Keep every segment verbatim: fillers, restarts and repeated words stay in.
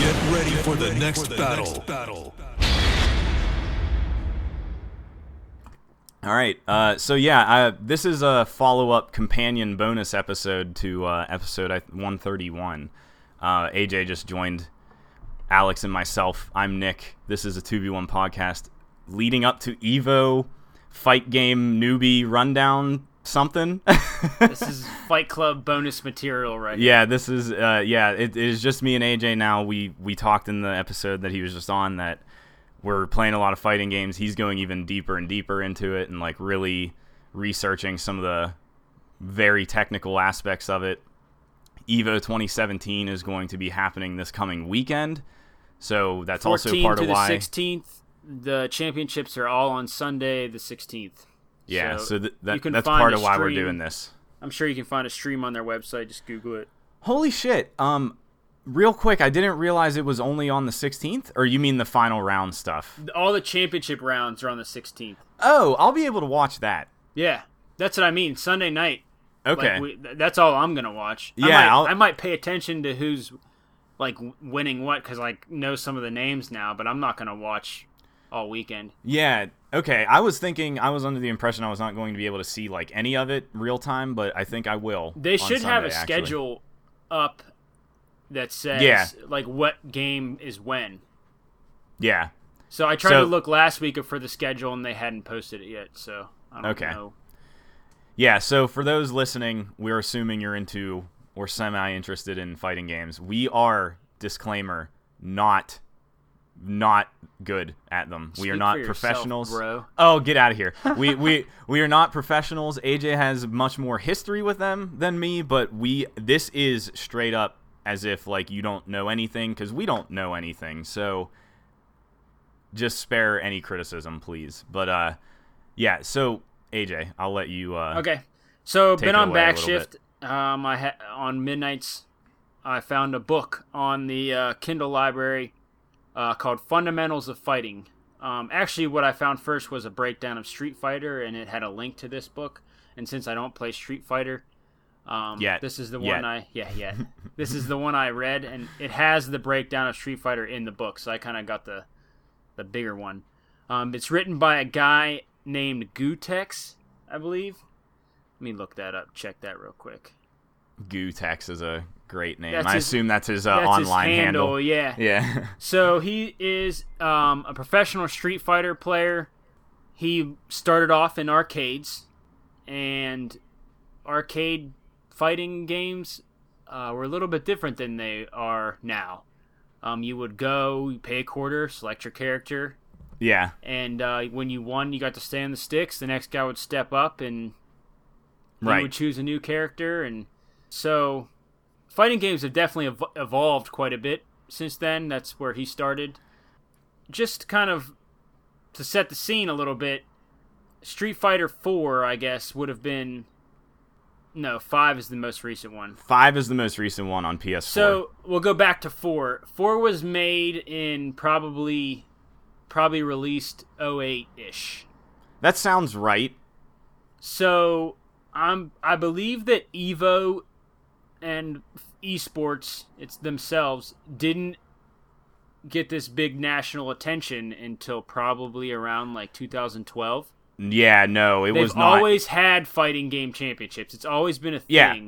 Get ready for the next battle. All right. Uh, so yeah, I, this is a follow-up companion bonus episode to uh, episode one thirty-one. Uh, A J just joined Alex and myself. I'm Nick. This is a two v one podcast leading up to Evo Fight Game Newbie Rundown something. This is Fight Club bonus material, right? Yeah, this is. Uh, yeah, it, it is just me and A J now. We we talked in the episode that he was just on that we're playing a lot of fighting games. He's going even deeper and deeper into it, and like really researching some of the very technical aspects of it. Evo twenty seventeen is going to be happening this coming weekend, so that's also part of why. The sixteenth, the championships are all on Sunday, the sixteenth. Yeah, so, so th- that, that's part of why we're doing this. I'm sure you can find a stream on their website. Just Google it. Holy shit. Um, real quick, I didn't realize it was only on the sixteenth? Or you mean the final round stuff? All the championship rounds are on the sixteenth. Oh, I'll be able to watch that. Yeah, that's what I mean. Sunday night. Okay. Like, we, that's all I'm going to watch. Yeah. I might, I might pay attention to who's like winning what because I like, know some of the names now, but I'm not going to watch all weekend. Yeah. Okay, I was thinking, I was under the impression I was not going to be able to see, like, any of it real time, but I think I will. They should Sunday, have a schedule actually. Up that says, yeah. like, what game is when. Yeah. So I tried so, to look last week for the schedule, and they hadn't posted it yet, so I don't okay. know. Yeah, so for those listening, we're assuming you're into or semi-interested in fighting games. We are, disclaimer, not not good at them. Speak we are not yourself, professionals. Bro. Oh, get out of here. We we we are not professionals. A J has much more history with them than me, but we this is straight up as if like you don't know anything because we don't know anything. So just spare any criticism, please. But uh, yeah. So A J, I'll let you. Uh, okay. So been on back shift. Um, I ha- on midnights, I found a book on the uh, Kindle library. Uh, called Fundamentals of Fighting. Um, actually, what I found first was a breakdown of Street Fighter, and it had a link to this book. And since I don't play Street Fighter, um, yet. this is the yet. one I yeah yeah this is the one I read, and it has the breakdown of Street Fighter in the book, so I kind of got the the bigger one. Um, it's written by a guy named Gootecks, I believe. Let me look that up. Check that real quick. Gootecks is a great name. That's I his, assume that's his uh, that's online his handle. handle. Yeah. Yeah. So he is um, a professional Street Fighter player. He started off in arcades, and arcade fighting games uh, were a little bit different than they are now. Um, you would go, you pay a quarter, select your character. Yeah. And uh, when you won, you got to stay on the sticks. The next guy would step up, and he right. would choose a new character, and so fighting games have definitely ev- evolved quite a bit since then. That's where he started. Just kind of to set the scene a little bit, Street Fighter four, I guess, would have been... No, five is the most recent one. five is the most recent one on P S four. So, we'll go back to four. four was made in probably... Probably released oh eight-ish. That sounds right. So, I'm, I believe that Evo... and esports it's themselves didn't get this big national attention until probably around like two thousand twelve. Yeah, no, it They've was not. They've always had fighting game championships. It's always been a thing. Yeah.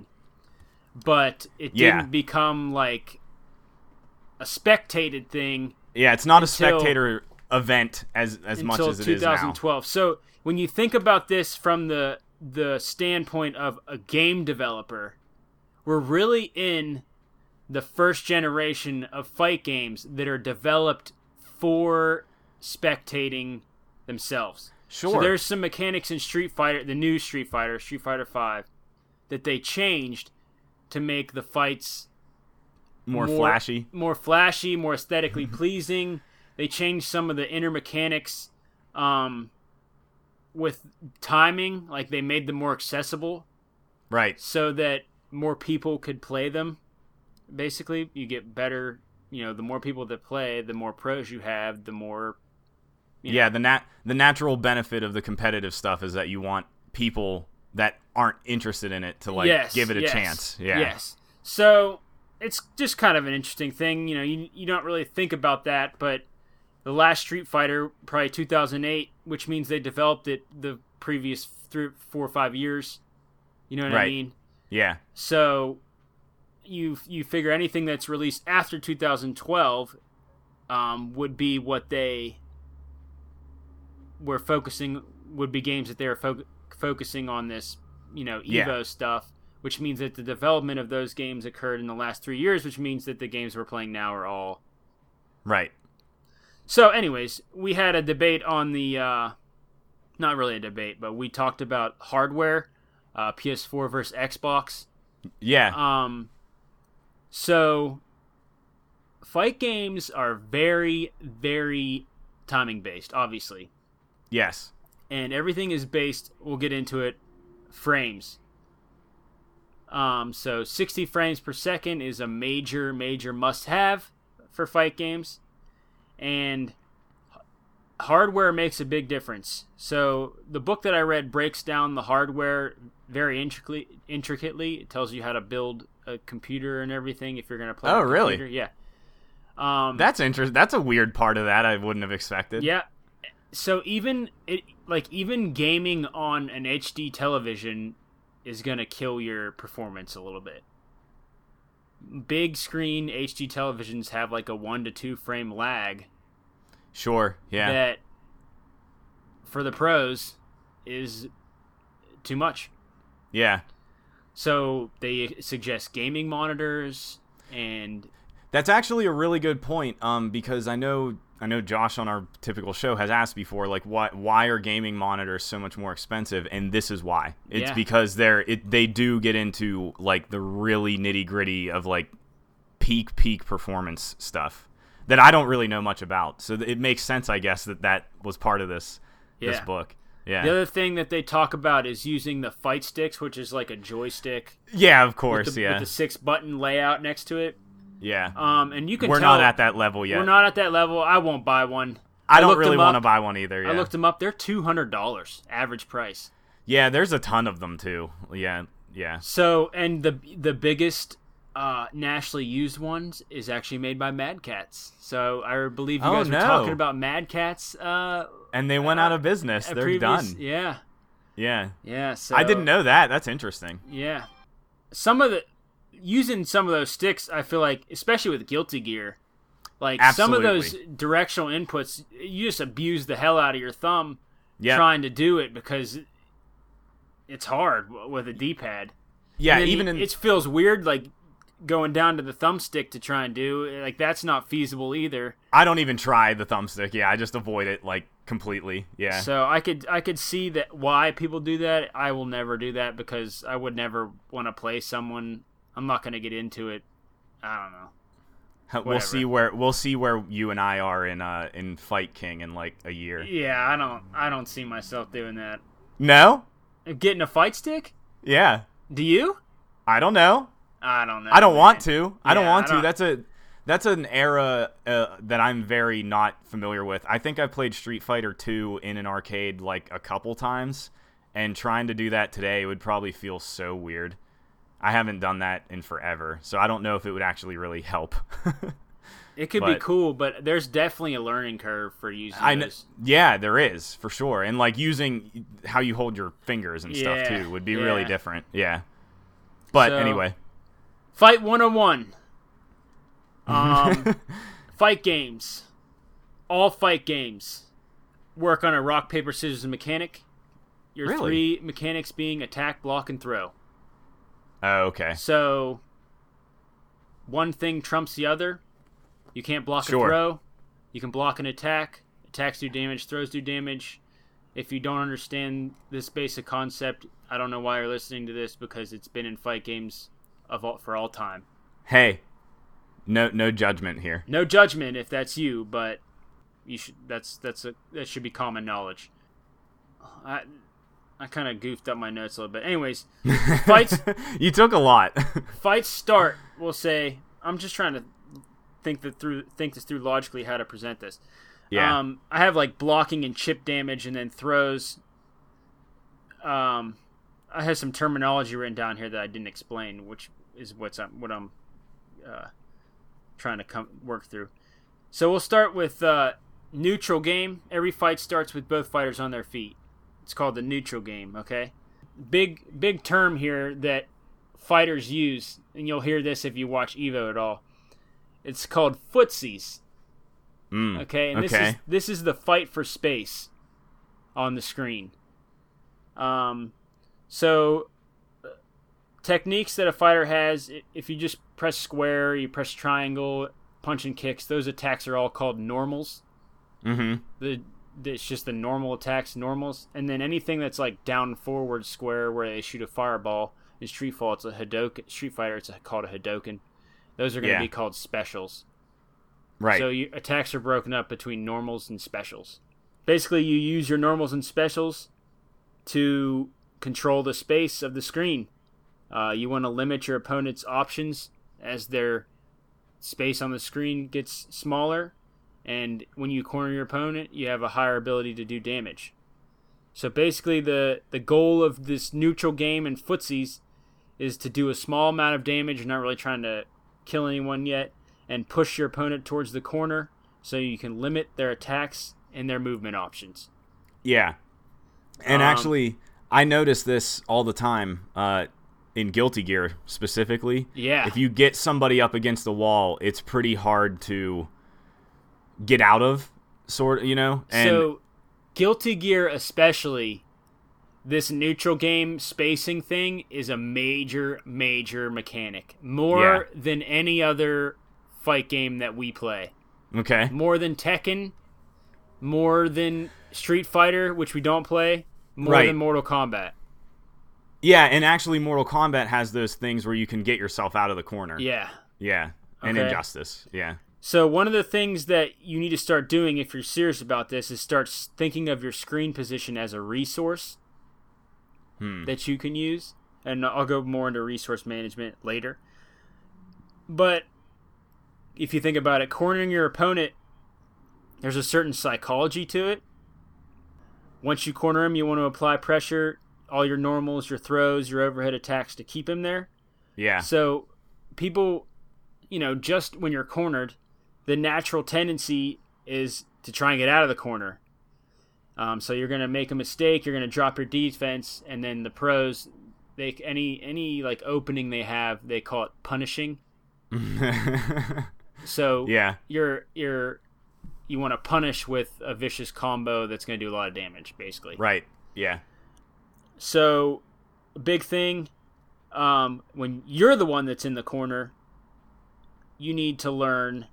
But it yeah. didn't become like a spectated thing. Yeah, it's not until, a spectator event as as much as it is now. Until twenty twelve. So when you think about this from the the standpoint of a game developer, we're really in the first generation of fight games that are developed for spectating themselves. Sure. So there's some mechanics in Street Fighter, the new Street Fighter, Street Fighter five, that they changed to make the fights more, more flashy, more flashy, more aesthetically pleasing. They changed some of the inner mechanics um, with timing, like they made them more accessible. Right. So that more people could play them. Basically, you get better, you know, the more people that play, the more pros you have, the more you know. Yeah, the nat the natural benefit of the competitive stuff is that you want people that aren't interested in it to like yes, give it a yes, chance. Yeah. Yes. So it's just kind of an interesting thing. You know, you you don't really think about that, but the last Street Fighter, probably two thousand eight, which means they developed it the previous three, four or five years. You know what right. I mean? Yeah. So you you figure anything that's released after two thousand twelve um, would be what they were focusing, would be games that they were fo- focusing on this, you know, Evo yeah. stuff, which means that the development of those games occurred in the last three years, which means that the games we're playing now are all... Right. So, anyways, we had a debate on the... Uh, not really a debate, but we talked about hardware, uh, P S four versus Xbox. Yeah. Um. So, fight games are very, very timing-based, obviously. Yes. And everything is based, we'll get into it, frames. Um, so sixty frames per second is a major, major must-have for fight games, and hardware makes a big difference. So the book that I read breaks down the hardware very intricately. Intricately, it tells you how to build a computer and everything if you're going to play. Oh, a really? Computer. Yeah. Um, that's interesting. That's a weird part of that I wouldn't have expected. Yeah. So even it, like even gaming on an H D television is going to kill your performance a little bit. Big screen H D televisions have like a one to two frame lag. Sure, yeah. That, for the pros, is too much. Yeah. So they suggest gaming monitors, and... That's actually a really good point, um, because I know... I know Josh on our typical show has asked before, like, why why are gaming monitors so much more expensive? And this is why. It's yeah. because they're it, they do get into like the really nitty gritty of like peak peak performance stuff that I don't really know much about. So it makes sense, I guess, that that was part of this yeah. this book. Yeah. The other thing that they talk about is using the fight sticks, which is like a joystick. Yeah, of course. With the, yeah, with the six button layout next to it. Yeah. Um, and you can. We're tell, not at that level yet. We're not at that level. I won't buy one. I, I don't really want to buy one either. Yeah. I looked them up. They're two hundred dollars average price. Yeah, there's a ton of them too. Yeah, yeah. So, and the the biggest uh, nationally used ones is actually made by Mad Catz. So I believe you oh, guys no. were talking about Mad Catz. Uh, and they went uh, out of business. They're previous, done. Yeah. Yeah. Yeah. So I didn't know that. That's interesting. Yeah. Some of the. Using some of those sticks, I feel like, especially with Guilty Gear, like Absolutely. some of those directional inputs, you just abuse the hell out of your thumb yep. trying to do it because it's hard with a D-pad. Yeah, even it, in... it feels weird, like going down to the thumbstick to try and do like that's not feasible either. I don't even try the thumbstick. Yeah, I just avoid it like completely. Yeah. So I could I could see that why people do that. I will never do that because I would never want to play someone. I'm not going to get into it. I don't know. Whatever. We'll see where we'll see where you and I are in uh in Fight King in like a year. Yeah, I don't I don't see myself doing that. No? Getting a fight stick? Yeah. Do you? I don't know. I don't know. I don't man. want to. I yeah, don't want I don't... to. That's a that's an era uh, that I'm very not familiar with. I think I played Street Fighter two in an arcade like a couple times, and trying to do that today would probably feel so weird. I haven't done that in forever, so I don't know if it would actually really help. It could but, be cool, but there's definitely a learning curve for using I kn- those. Yeah, there is, for sure. And, like, using how you hold your fingers and yeah, stuff, too, would be yeah. really different. Yeah. But, so, anyway. Fight one oh one. Um, fight games. All fight games work on a rock, paper, scissors mechanic. Your really? three mechanics being attack, block, and throw. Oh, okay. So, one thing trumps the other. You can't block sure. a throw. You can block an attack. Attacks do damage. Throws do damage. If you don't understand this basic concept, I don't know why you're listening to this because it's been in fight games of all, for all time. Hey, no, no judgment here. No judgment if that's you, but you should. That's that's a, that should be common knowledge. I. I kind of goofed up my notes a little bit. Anyways, fights... You took a lot. Fights start, we'll say... I'm just trying to think that through, think this through logically how to present this. Yeah. Um, I have, like, blocking and chip damage and then throws. Um, I have some terminology written down here that I didn't explain, which is what's what I'm uh, trying to come work through. So we'll start with uh, neutral game. Every fight starts with both fighters on their feet. It's called the neutral game, okay? Big big term here that fighters use, and you'll hear this if you watch Evo at all. It's called footsies. Mm, okay, and okay. this is this is the fight for space on the screen. Um, so uh, techniques that a fighter has, if you just press square, you press triangle, punch and kicks, those attacks are all called normals. Mm-hmm. The it's just the normal attacks, normals, and then anything that's like down forward square where they shoot a fireball. In Street Fighter, it's a Hadouken. Street Fighter, it's a, called a Hadouken. Those are going to yeah. be called specials. Right. So you, attacks are broken up between normals and specials. Basically, you use your normals and specials to control the space of the screen. Uh, you want to limit your opponent's options as their space on the screen gets smaller. And when you corner your opponent, you have a higher ability to do damage. So basically, the, the goal of this neutral game and footsies is to do a small amount of damage. You're not really trying to kill anyone yet. And push your opponent towards the corner so you can limit their attacks and their movement options. Yeah. And um, actually, I notice this all the time uh, in Guilty Gear specifically. Yeah. If you get somebody up against the wall, it's pretty hard to get out of, sort of, you know? And so, Guilty Gear especially, this neutral game spacing thing is a major, major mechanic. More yeah. than any other fight game that we play. Okay. More than Tekken, more than Street Fighter, which we don't play, more right. than Mortal Kombat. Yeah, and actually Mortal Kombat has those things where you can get yourself out of the corner. Yeah. Yeah. And okay. Injustice. Yeah. So one of the things that you need to start doing if you're serious about this is start thinking of your screen position as a resource hmm. that you can use. And I'll go more into resource management later. But if you think about it, cornering your opponent, there's a certain psychology to it. Once you corner him, you want to apply pressure, all your normals, your throws, your overhead attacks to keep him there. Yeah. So people, you know, just when you're cornered, the natural tendency is to try and get out of the corner. Um, so you're going to make a mistake, you're going to drop your defense, and then the pros, they any any like opening they have, they call it punishing. So yeah, you're you're you want to punish with a vicious combo that's going to do a lot of damage, basically. Right. Yeah. So big thing, um, when you're the one that's in the corner, you need to learn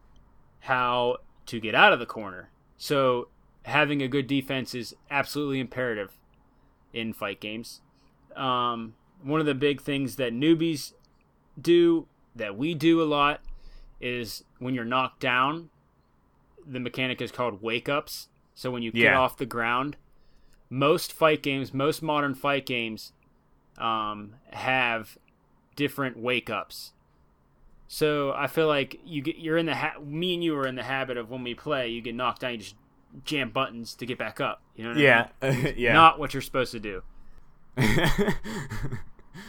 how to get out of the corner. So having a good defense is absolutely imperative in fight games. Um, one of the big things that newbies do, that we do a lot, is when you're knocked down, the mechanic is called wake-ups. So when you get yeah. off the ground, most fight games, most modern fight games um, have different wake-ups. So I feel like you get, you're in the ha- me and you are in the habit of when we play, you get knocked down, you just jam buttons to get back up. You know what yeah. I mean? yeah. Not what you're supposed to do.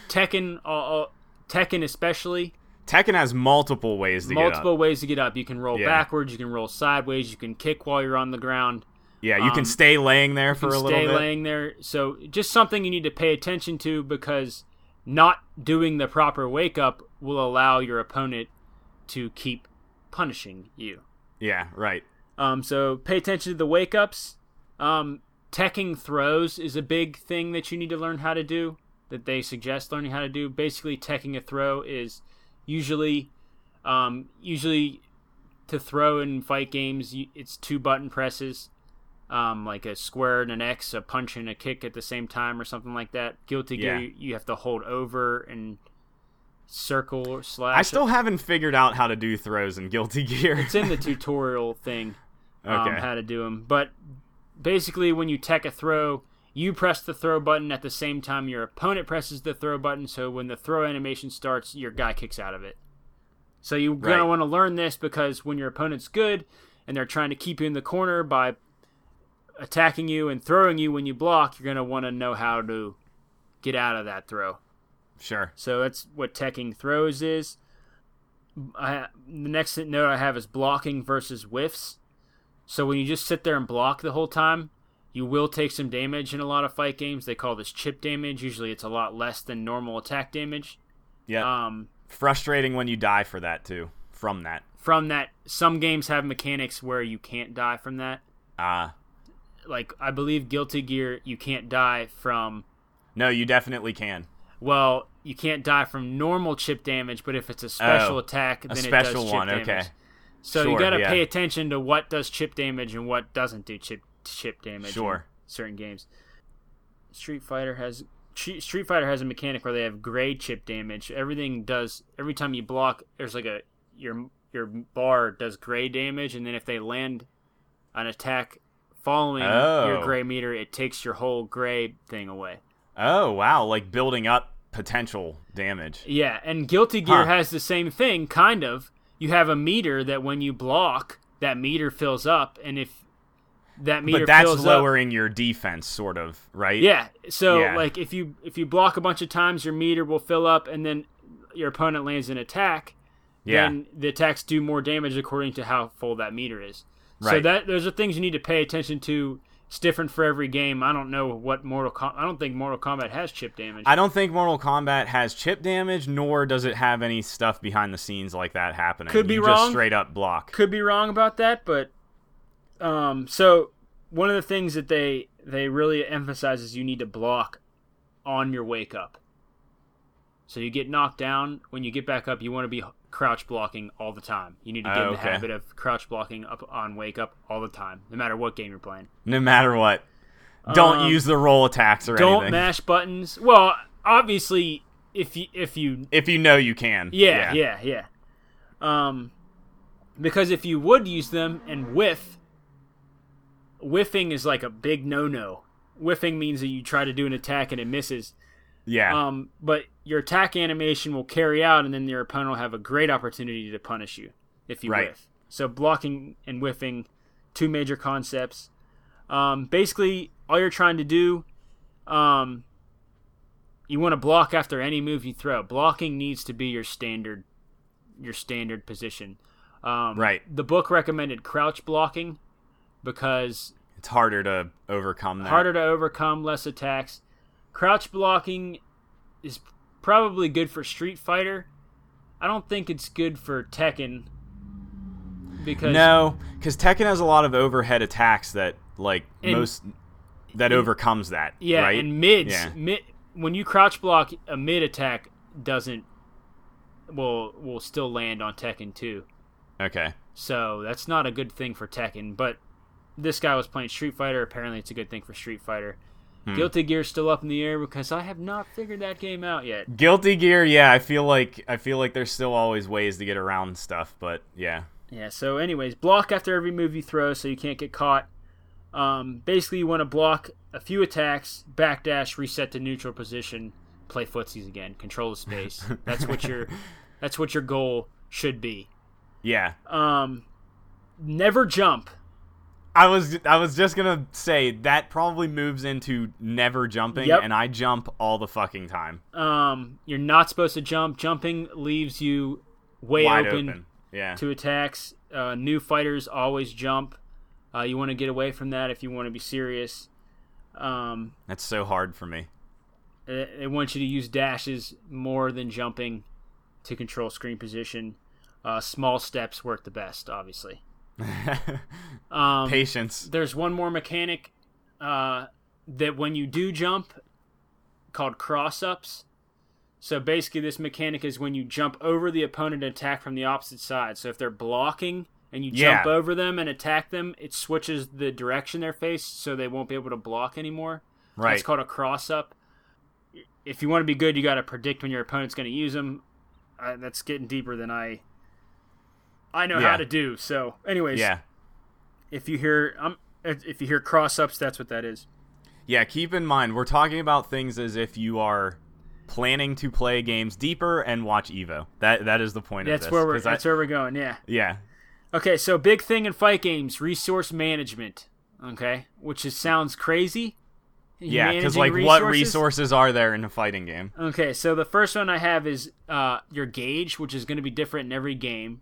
Tekken, uh, Tekken especially... Tekken has multiple ways to multiple get up. Multiple ways to get up. You can roll yeah. backwards. You can roll sideways. You can kick while you're on the ground. Yeah, you um, can stay laying there for a little bit. Stay laying there. So just something you need to pay attention to, because not doing the proper wake-up will allow your opponent to keep punishing you. Yeah, right. Um, so pay attention to the wake-ups. Um, Tekken throws is a big thing that you need to learn how to do, that they suggest learning how to do. Basically, Tekken a throw is... Usually, um, usually to throw in fight games, it's two button presses, um, like a square and an X, a punch and a kick at the same time or something like that. Guilty Gear, yeah. you have to hold over and circle or slash. I still it. haven't figured out how to do throws in Guilty Gear. It's in the tutorial thing, um, okay. how to do them. But basically, when you tech a throw, you press the throw button at the same time your opponent presses the throw button, so when the throw animation starts, your guy kicks out of it. So you're right. going to want to learn this, because when your opponent's good and they're trying to keep you in the corner by attacking you and throwing you when you block, you're going to want to know how to get out of that throw. Sure. So that's what teching throws is. I, the next note I have is blocking versus whiffs. So when you just sit there and block the whole time, you will take some damage in a lot of fight games. They call this chip damage. Usually it's a lot less than normal attack damage. Yeah. Um, Frustrating when you die for that, too. From that. From that. Some games have mechanics where you can't die from that. Ah. Uh, like, I believe Guilty Gear, you can't die from... No, you definitely can. Well, you can't die from normal chip damage, but if it's a special oh, attack, then special it does chip one. Damage. Okay. So sure, you got to yeah. pay attention to what does chip damage and what doesn't do chip chip damage. Sure. In certain games. Street Fighter has Street Fighter has a mechanic where they have gray chip damage. Everything does every time you block. There's like a your your bar does gray damage, and then if they land an attack following oh. your gray meter, it takes your whole gray thing away. Oh wow! Like building up potential damage. Yeah, and Guilty Gear huh. has the same thing, kind of. You have a meter that when you block, that meter fills up, and if that meter fills up... But that's fills lowering up, your defense, sort of, right? Yeah, so yeah. like if you if you block a bunch of times, your meter will fill up, and then your opponent lands an attack, yeah. then the attacks do more damage according to how full that meter is. Right. So that those are things you need to pay attention to. It's different for every game. I don't know what Mortal Com- I don't think Mortal Kombat has chip damage. I don't think Mortal Kombat has chip damage, nor does it have any stuff behind the scenes like that happening. Could be you wrong. Just straight up block. Could be wrong about that, but um, so one of the things that they they really emphasize is you need to block on your wake up. So you get knocked down. When you get back up, you want to be crouch blocking all the time. You need to get oh, in the okay. habit of crouch blocking up on wake up all the time, no matter what game you're playing. No matter what. Don't um, use the roll attacks or don't anything. Don't mash buttons. Well, obviously, if you... If you, if you know you can. Yeah, yeah, yeah. yeah. Um, because if you would use them and whiff, whiffing is like a big no-no. Whiffing means that you try to do an attack and it misses. Yeah. Um, but your attack animation will carry out, and then your opponent will have a great opportunity to punish you if you right. whiff. So blocking and whiffing, two major concepts. Um, basically, all you're trying to do, um, you want to block after any move you throw. Blocking needs to be your standard, your standard position. Um, right. The book recommended crouch blocking because it's harder to overcome. That. Harder to overcome, less attacks. Crouch blocking is probably good for Street Fighter. I don't think it's good for Tekken. Because no, because Tekken has a lot of overhead attacks that like and, most that and, overcomes that. Yeah, right? and mids. Yeah. Mid, when you crouch block, a mid attack doesn't will will still land on Tekken too. Okay. So that's not a good thing for Tekken. But this guy was playing Street Fighter. Apparently, it's a good thing for Street Fighter. Hmm. Guilty Gear's still up in the air because I have not figured that game out yet. Guilty Gear, yeah, I feel like I feel like there's still always ways to get around stuff, but yeah. Yeah, so anyways, block after every move you throw so you can't get caught. Um, basically, you want to block a few attacks, backdash, reset to neutral position, play footsies again, control the space. That's what your that's what your goal should be. Yeah. Um, never jump. I was I was just gonna say that probably moves into never jumping, yep. and I jump all the fucking time. Um, you're not supposed to jump. Jumping leaves you way Wide open, open. Yeah. to attacks. Uh, new fighters always jump. Uh, you want to get away from that if you want to be serious. Um, That's so hard for me. They, they want you to use dashes more than jumping to control screen position. Uh, small steps work the best, obviously. um, Patience. There's one more mechanic uh, that when you do jump, called cross-ups. So basically this mechanic is when you jump over the opponent and attack from the opposite side. So if they're blocking and you yeah. jump over them and attack them, it switches the direction they're faced so they won't be able to block anymore. Right. That's called a cross-up. If you want to be good, you got to predict when your opponent's going to use them. Uh, that's getting deeper than I... I know yeah. how to do. So, anyways, yeah. if you hear um, if you hear cross-ups, that's what that is. Yeah, keep in mind, we're talking about things as if you are planning to play games deeper and watch Evo. That That is the point that's of this. Where we're, that's I, where we're going, yeah. Yeah. Okay, so big thing in fight games, resource management, okay, which is, sounds crazy, Yeah, because like resources? What resources are there in a fighting game? Okay, so the first one I have is uh, your gauge, which is going to be different in every game.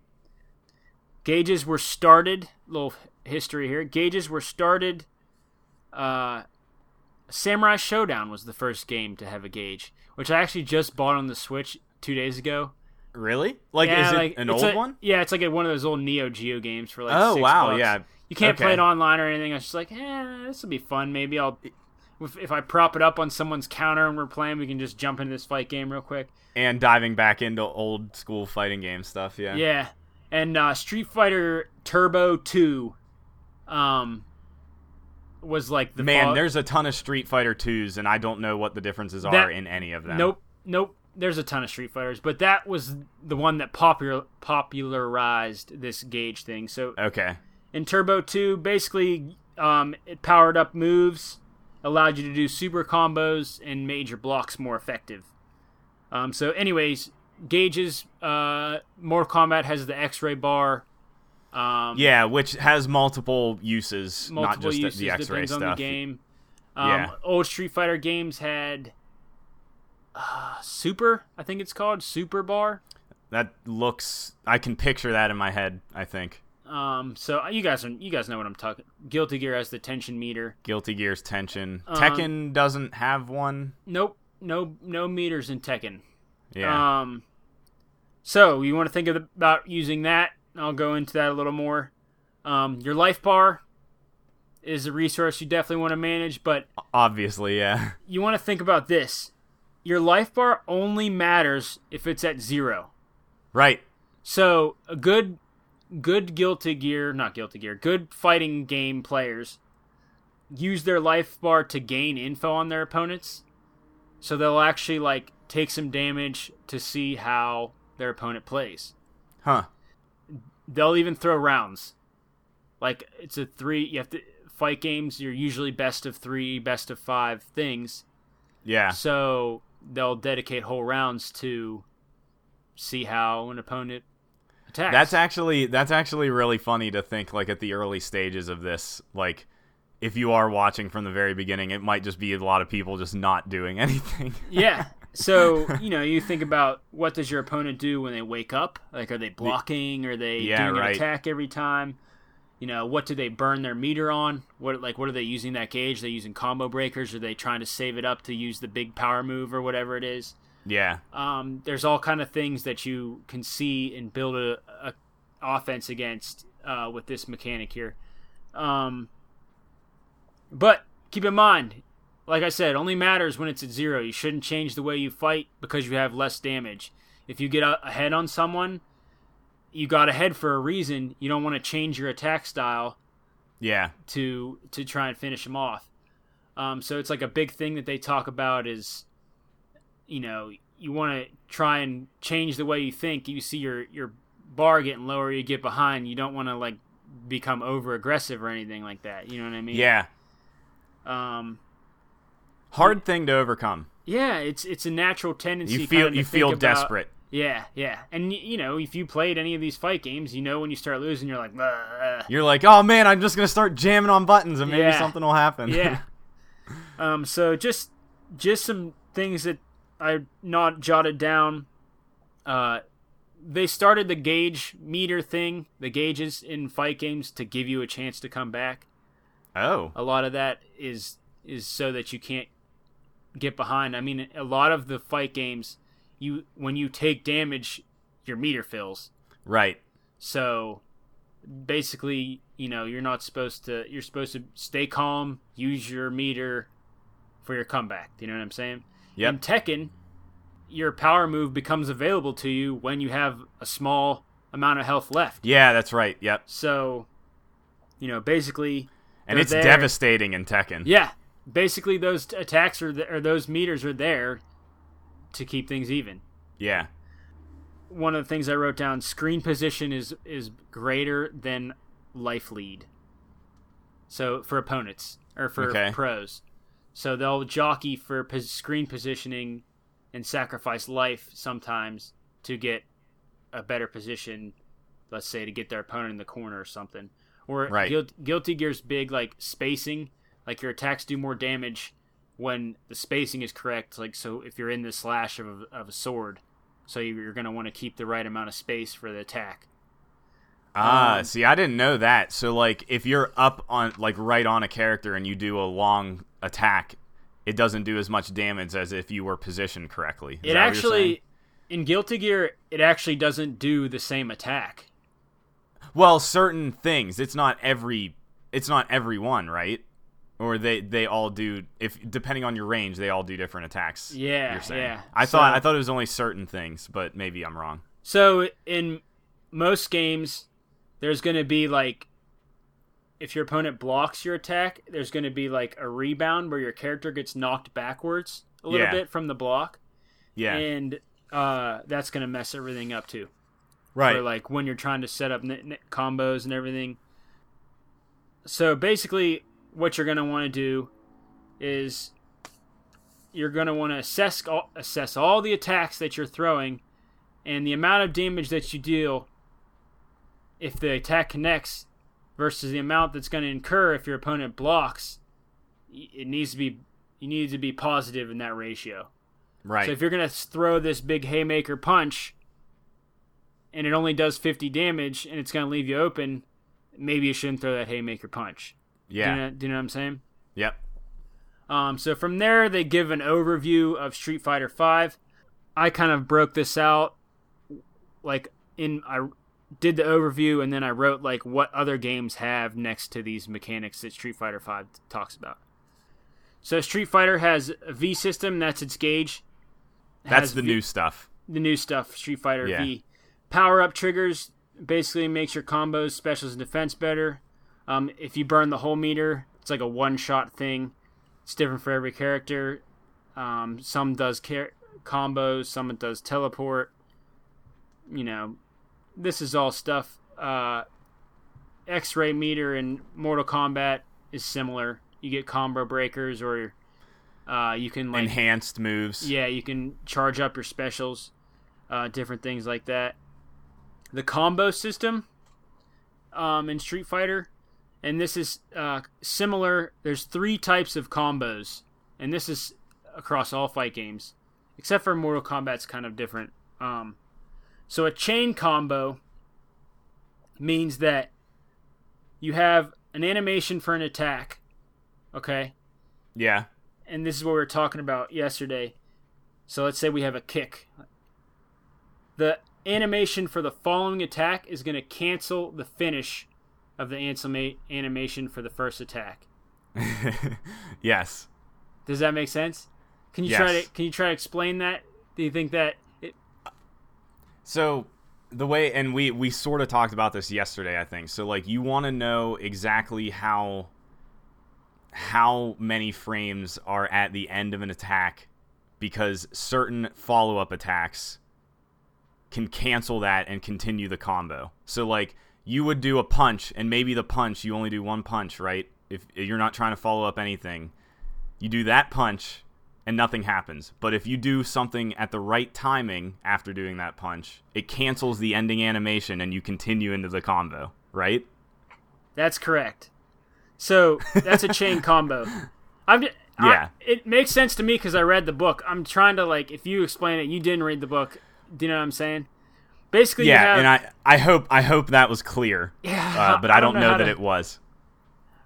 Gauges were started, little history here. Gauges were started, uh, Samurai Showdown was the first game to have a gauge, which I actually just bought on the Switch two days ago. Really? Like, yeah, is it like, an old a, one? Yeah, it's like a, one of those old Neo Geo games for like oh, six wow, bucks. Yeah. You can't okay. play it online or anything. I was just like, eh, this will be fun. Maybe I'll... If, if I prop it up on someone's counter and we're playing, we can just jump into this fight game real quick. And diving back into old school fighting game stuff, yeah. Yeah. And uh, Street Fighter Turbo two um, was like the... Man, ball. There's a ton of Street Fighter twos, and I don't know what the differences that, are in any of them. Nope, nope. There's a ton of Street Fighters, but that was the one that popular, popularized this gauge thing. So okay. In Turbo two, basically um, it powered up moves, allowed you to do super combos and major blocks more effective. Um, so anyways, gauges, uh, Mortal Kombat has the X-ray bar. Um, yeah, which has multiple uses, multiple not just uses, the X-ray depends stuff. On the game. Um, yeah. Old Street Fighter games had uh, Super, I think it's called, Super Bar. That looks, I can picture that in my head, I think. Um, so you guys are, you guys know what I'm talking. Guilty Gear has the tension meter. Guilty Gear's tension. Um, Tekken doesn't have one. Nope. No, no meters in Tekken. Yeah. Um, so you want to think of the, about using that. I'll go into that a little more. Um, your life bar is a resource you definitely want to manage, but obviously, yeah. You want to think about this. Your life bar only matters if it's at zero. Right. So a good Good Guilty Gear, not Guilty Gear, good fighting game players use their life bar to gain info on their opponents. So they'll actually, like, take some damage to see how their opponent plays. Huh. They'll even throw rounds. Like, it's a three, you have to, fight games, you're usually best of three, best of five things. Yeah. So they'll dedicate whole rounds to see how an opponent attacks. That's actually that's actually really funny to think, like, at the early stages of this, like, if you are watching from the very beginning, it might just be a lot of people just not doing anything. Yeah. So, you know, you think about, what does your opponent do when they wake up? Like, are they blocking? Are they yeah, doing right. an attack every time? You know, what do they burn their meter on? What Like, what are they using that gauge? Are they using combo breakers? Are they trying to save it up to use the big power move or whatever it is? Yeah. Um, there's all kind of things that you can see and build a, a offense against uh, with this mechanic here. Um, but keep in mind, like I said, only matters when it's at zero. You shouldn't change the way you fight because you have less damage. If you get ahead on someone, you got ahead for a reason. You don't want to change your attack style. Yeah. To to try and finish them off. Um, so it's like a big thing that they talk about is, you know, you want to try and change the way you think. You see your, your bar getting lower, you get behind. You don't want to, like, become over-aggressive or anything like that. You know what I mean? Yeah. Um, Hard but, thing to overcome. Yeah, it's it's a natural tendency. You feel, kind of you feel about, desperate. Yeah, yeah. And, you know, if you played any of these fight games, you know when you start losing, you're like... Bleh. You're like, oh, man, I'm just going to start jamming on buttons and maybe yeah. something will happen. Yeah. um. So just just some things that I not jotted down. Uh, they started the gauge meter thing, the gauges in fight games, to give you a chance to come back. Oh. A lot of that is is so that you can't get behind. I mean, a lot of the fight games, you when you take damage, your meter fills. Right. So basically, you know, you're not supposed to. You're supposed to stay calm, use your meter for your comeback. You know what I'm saying? Yep. In Tekken, your power move becomes available to you when you have a small amount of health left. Yeah, that's right. Yep. So, you know, basically... And it's there. Devastating in Tekken. Yeah. Basically, those attacks are th- or those meters are there to keep things even. Yeah. One of the things I wrote down, screen position is, is greater than life lead. So, for opponents, or for okay. pros. So they'll jockey for screen positioning and sacrifice life sometimes to get a better position, let's say, to get their opponent in the corner or something. Or right. Guilty Gear's big, like, spacing. Like, your attacks do more damage when the spacing is correct. Like, so if you're in the slash of a, of a sword, so you're going to want to keep the right amount of space for the attack. Ah, um, see, I didn't know that. So, like, if you're up on, like, right on a character and you do a long attack, it doesn't do as much damage as if you were positioned correctly. Is it that actually, in Guilty Gear, it actually doesn't do the same attack. Well, certain things. It's not every. It's not every one, right? Or they, they all do, if depending on your range, they all do different attacks. Yeah, you're saying. yeah. I so, thought I thought it was only certain things, but maybe I'm wrong. So in most games, there's going to be like, if your opponent blocks your attack, there's going to be like a rebound where your character gets knocked backwards a little yeah. bit from the block. Yeah, and uh, that's going to mess everything up too. Right. Or like when you're trying to set up n- n- combos and everything. So basically, what you're going to want to do is you're going to want to assess all, assess all the attacks that you're throwing and the amount of damage that you deal if the attack connects versus the amount that's going to incur if your opponent blocks. It needs to be you need to be positive in that ratio. Right. So if you're going to throw this big haymaker punch and it only does fifty damage and it's going to leave you open, maybe you shouldn't throw that haymaker punch. Yeah. Do you know, do you know what I'm saying? Yep. Um, so from there, they give an overview of Street Fighter five. I kind of broke this out, like in I did the overview, and then I wrote like what other games have next to these mechanics that Street Fighter five talks about. So Street Fighter has a V system. That's its gauge. It that's the v, new stuff. The new stuff. Street Fighter yeah. V. Power up triggers basically makes your combos, specials, and defense better. Um, if you burn the whole meter, it's like a one-shot thing. It's different for every character. Um, some does car- combos, some it does teleport. You know, this is all stuff. Uh, X-ray meter in Mortal Kombat is similar. You get combo breakers, or uh, you can like enhanced moves. Yeah, you can charge up your specials, uh, different things like that. The combo system um, in Street Fighter. And this is uh, similar. There's three types of combos, and this is across all fight games, except for Mortal Kombat's kind of different. Um, so a chain combo means that you have an animation for an attack, okay? Yeah. And this is what we were talking about yesterday. So let's say we have a kick. The animation for the following attack is going to cancel the finish of the anima- animation for the first attack. Yes. Does that make sense? Can you yes. try to can you try to explain that? Do you think that it... So the way and we we sort of talked about this yesterday, I think. So like you want to know exactly how how many frames are at the end of an attack, because certain follow-up attacks can cancel that and continue the combo. So like you would do a punch, and maybe the punch, you only do one punch, right? If you're not trying to follow up anything, you do that punch, and nothing happens. But if you do something at the right timing after doing that punch, it cancels the ending animation, and you continue into the combo, right? That's correct. So that's a chain combo. I've d- yeah. I, it makes sense to me because I read the book. I'm trying to, like, if you explain it, you didn't read the book. Do you know what I'm saying? Basically, yeah, you have, and I, I hope I hope that was clear. Yeah, uh, but I, I don't, don't know, know that to, it was.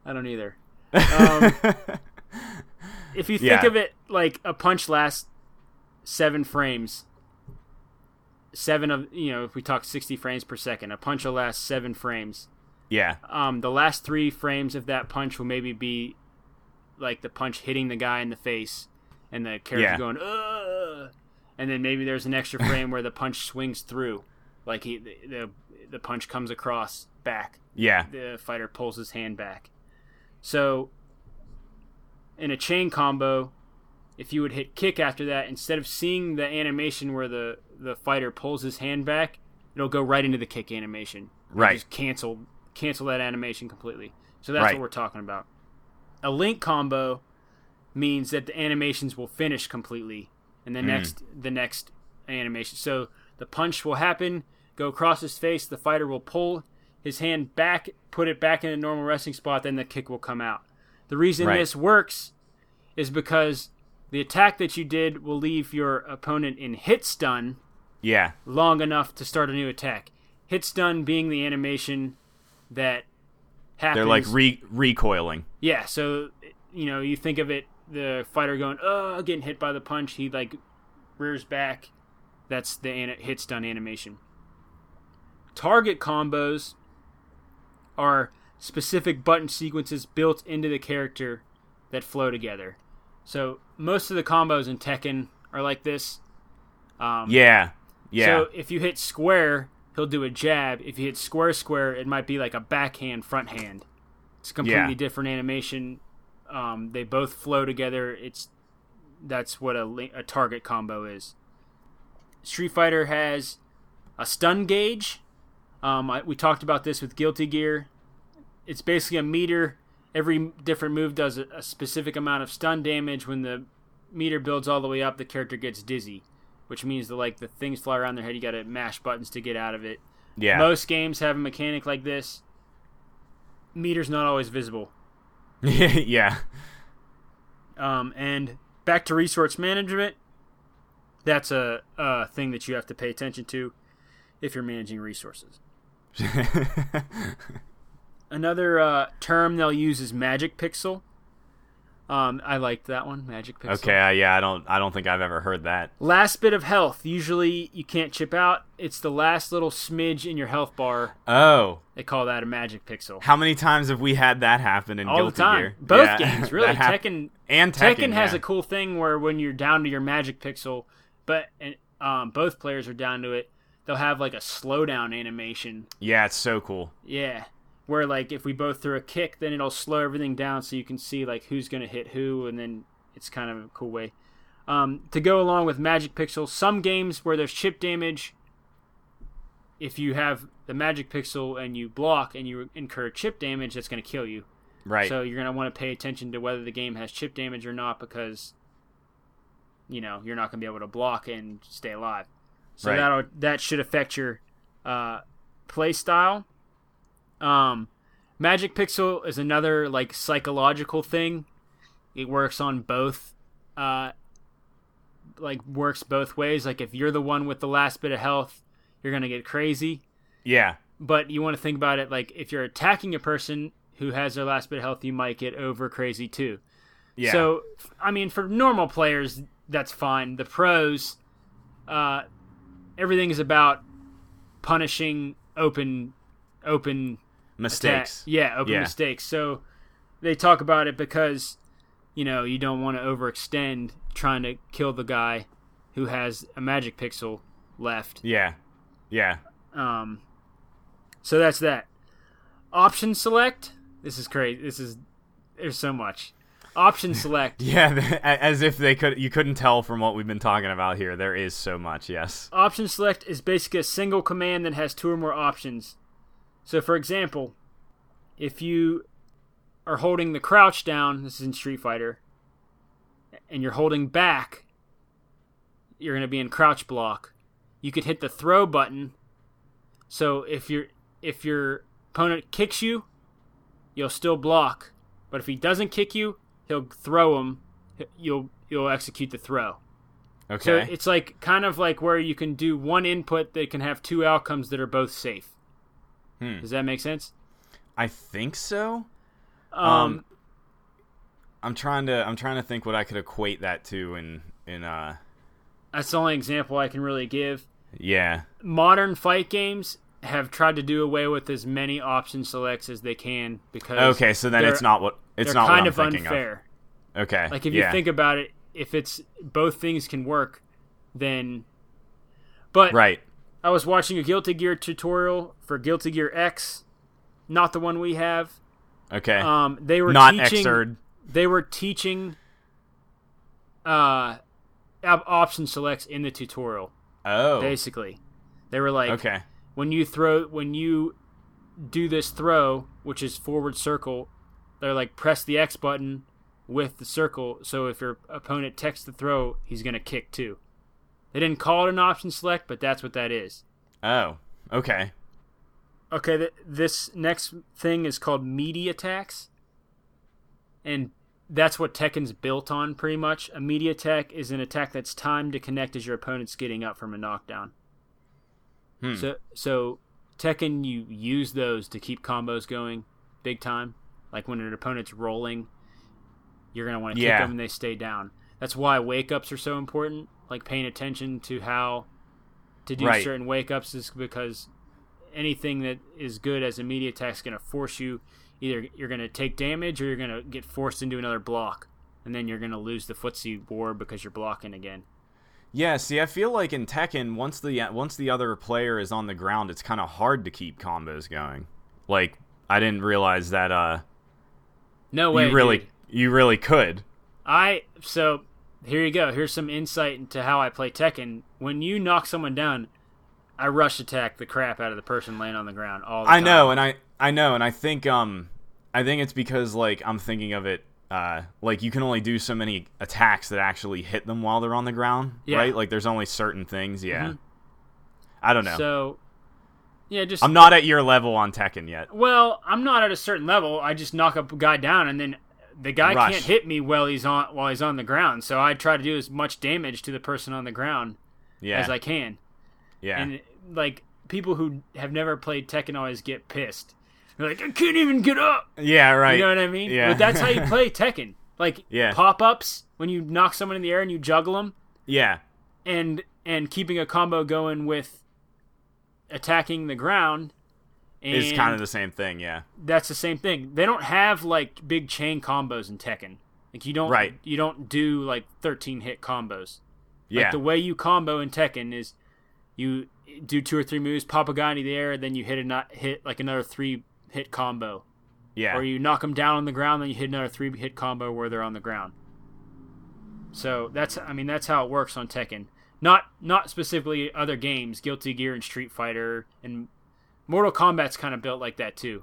I don't either. Um, if you think yeah. of it like a punch lasts seven frames, seven of you know if we talk sixty frames per second, a punch will last seven frames. Yeah. Um, the last three frames of that punch will maybe be like the punch hitting the guy in the face, and the character yeah. going ugh, and then maybe there's an extra frame where the punch swings through. Like he, the the punch comes across back. Yeah. The fighter pulls his hand back. So in a chain combo, if you would hit kick after that, instead of seeing the animation where the, the fighter pulls his hand back, it'll go right into the kick animation. Right. Just cancel cancel that animation completely. So that's right. what we're talking about. A link combo means that the animations will finish completely in the mm. next the next animation. So the punch will happen, go across his face, the fighter will pull his hand back, put it back in a normal resting spot, then the kick will come out. The reason right. this works is because the attack that you did will leave your opponent in hit stun yeah. long enough to start a new attack. Hit stun being the animation that happens. They're like re- recoiling. Yeah, so, you know, you think of it, the fighter going, oh, getting hit by the punch. He, like, rears back. That's the an- hit stun animation. Target combos are specific button sequences built into the character that flow together. So most of the combos in Tekken are like this. Um, yeah, yeah. So if you hit square, he'll do a jab. If you hit square square, it might be like a backhand, front hand. It's a completely yeah. different animation. Um, they both flow together. It's that's what a, a target combo is. Street Fighter has a stun gauge. Um, I, we talked about this with Guilty Gear. It's basically a meter. Every different move does a, a specific amount of stun damage. When the meter builds all the way up, the character gets dizzy, which means the like the things fly around their head. You got to mash buttons to get out of it. Yeah. Most games have a mechanic like this. Meter's not always visible. yeah. Um, and back to resource management. That's a, a thing that you have to pay attention to if you're managing resources. Another uh, term they'll use is magic pixel. Um, I liked that one, magic pixel. Okay, uh, yeah, I don't, I don't think I've ever heard that. Last bit of health. Usually you can't chip out. It's the last little smidge in your health bar. Oh. They call that a magic pixel. How many times have we had that happen in All Guilty the time. Gear? Both yeah. games, really. hap- Tekken and Tekken, Tekken has yeah. a cool thing where when you're down to your magic pixel, but and, um, both players are down to it. They'll have like a slowdown animation. Yeah, it's so cool. Yeah. Where, like, if we both throw a kick, then it'll slow everything down so you can see, like, who's going to hit who, and then it's kind of a cool way. Um, to go along with magic pixels, some games where there's chip damage, if you have the magic pixel and you block and you incur chip damage, that's going to kill you. Right. So you're going to want to pay attention to whether the game has chip damage or not because, you know, you're not going to be able to block and stay alive. So right. that'll, that should affect your uh, play style. Um, magic pixel is another like psychological thing. It works on both, uh, like works both ways. Like if you're the one with the last bit of health, you're going to get crazy. Yeah. But you want to think about it. Like if you're attacking a person who has their last bit of health, you might get over crazy too. Yeah. So, I mean, for normal players, that's fine. The pros, uh, everything is about punishing open, open mistakes attack. yeah open yeah. mistakes so they talk about it because you know you don't want to overextend trying to kill the guy who has a magic pixel left. yeah yeah um so that's that. Option select, this is crazy. This is there's so much option select. yeah as if they could you couldn't tell from what we've been talking about here. There is so much. Yes option select is basically a single command that has two or more options. So, for example, if you are holding the crouch down, this is in Street Fighter, and you're holding back, you're going to be in crouch block. You could hit the throw button. So, if you're, if your opponent kicks you, you'll still block. But if he doesn't kick you, he'll throw him. You'll you'll execute the throw. Okay. So, it's like kind of like where you can do one input that can have two outcomes that are both safe. Does that make sense? I think so. Um, um, I'm trying to I'm trying to think what I could equate that to in in uh. That's the only example I can really give. Yeah. Modern fight games have tried to do away with as many option selects as they can because okay, so then it's not what it's not what I'm thinking of. They're kind of unfair. Okay. Like if yeah. you think about it, if it's both things can work, then. But right. I was watching a Guilty Gear tutorial for Guilty Gear X, not the one we have. Okay. Um, they were not teaching. X'd. They were teaching uh, option selects in the tutorial. Oh. Basically, they were like, okay, when you throw, when you do this throw, which is forward circle, they're like press the X button with the circle. So if your opponent texts the throw, he's gonna kick too. They didn't call it an option select, but that's what that is. Oh, okay. Okay, th- this next thing is called meaty attacks. And that's what Tekken's built on, pretty much. A media tech is an attack that's timed to connect as your opponent's getting up from a knockdown. Hmm. So, so Tekken, you use those to keep combos going big time. Like when an opponent's rolling, you're going to want to yeah. kick them and they stay down. That's why wake-ups are so important. Like paying attention to how to do right. certain wake-ups is because anything that is good as a media attack is going to force you. Either you're going to take damage or you're going to get forced into another block. And then you're going to lose the footsie war because you're blocking again. Yeah, see, I feel like in Tekken, once the once the other player is on the ground, it's kind of hard to keep combos going. Like, I didn't realize that uh, no way, you really, you really could. I So, here you go. Here's some insight into how I play Tekken. When you knock someone down, I rush attack the crap out of the person laying on the ground all the I time. I know, and I... I know, and I think um, I think it's because like I'm thinking of it, uh, like you can only do so many attacks that actually hit them while they're on the ground, yeah. right? Like there's only certain things, yeah. Mm-hmm. I don't know. So, yeah, just I'm not at your level on Tekken yet. Well, I'm not at a certain level. I just knock a guy down, and then the guy Rush. can't hit me while he's on while he's on the ground. So I try to do as much damage to the person on the ground yeah. as I can. Yeah, and like people who have never played Tekken always get pissed. You're like, I can't even get up. Yeah, right. You know what I mean? Yeah. But that's how you play Tekken. Like, yeah. pop-ups, when you knock someone in the air and you juggle them. Yeah. And and keeping a combo going with attacking the ground. Is kind of the same thing, yeah. That's the same thing. They don't have, like, big chain combos in Tekken. Like, you don't, right. you don't do, like, thirteen-hit combos. Yeah. Like, the way you combo in Tekken is you do two or three moves, pop a guy into the air, then you hit, a not, hit like, another three hit combo, yeah, or you knock them down on the ground, then you hit another three hit combo where they're on the ground. So that's, I mean, that's how it works on Tekken. Not not specifically other games, Guilty Gear and Street Fighter and Mortal Kombat's kind of built like that too.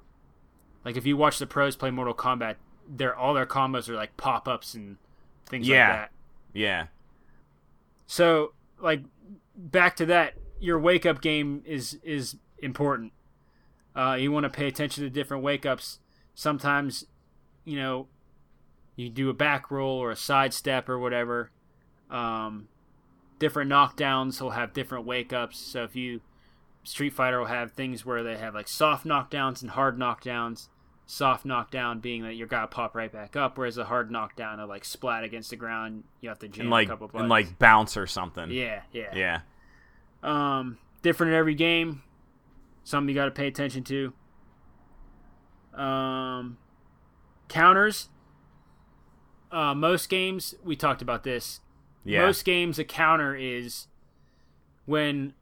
Like if you watch the pros play Mortal Kombat, they're all their combos are like pop ups and things yeah. like that. Yeah. So like back to that, your wake up game is is important. Uh, you want to pay attention to different wake-ups. Sometimes, you know, you do a back roll or a side step or whatever. Um, different knockdowns will have different wake-ups. So if you... Street Fighter will have things where they have, like, soft knockdowns and hard knockdowns. Soft knockdown being that your guy will pop right back up, whereas a hard knockdown will, like, splat against the ground. You have to jam and like, a couple buttons. And, like, bounce or something. Yeah, yeah. Yeah. Um, different in every game. Something you got to pay attention to. Um, counters. Uh, most games, we talked about this. Yeah. Most games, a counter is when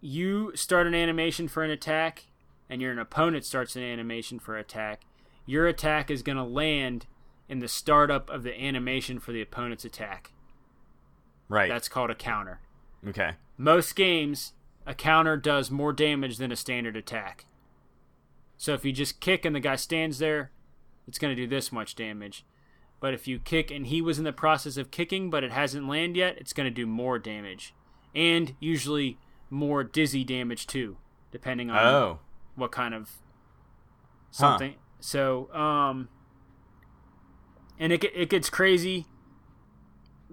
you start an animation for an attack and your opponent starts an animation for attack, your attack is going to land in the startup of the animation for the opponent's attack. Right. That's called a counter. Okay. Most games... a counter does more damage than a standard attack. So if you just kick and the guy stands there, it's going to do this much damage. But if you kick and he was in the process of kicking, but it hasn't landed yet, it's going to do more damage. And usually more dizzy damage too, depending on oh. what kind of something. Huh. So, um, and it it gets crazy.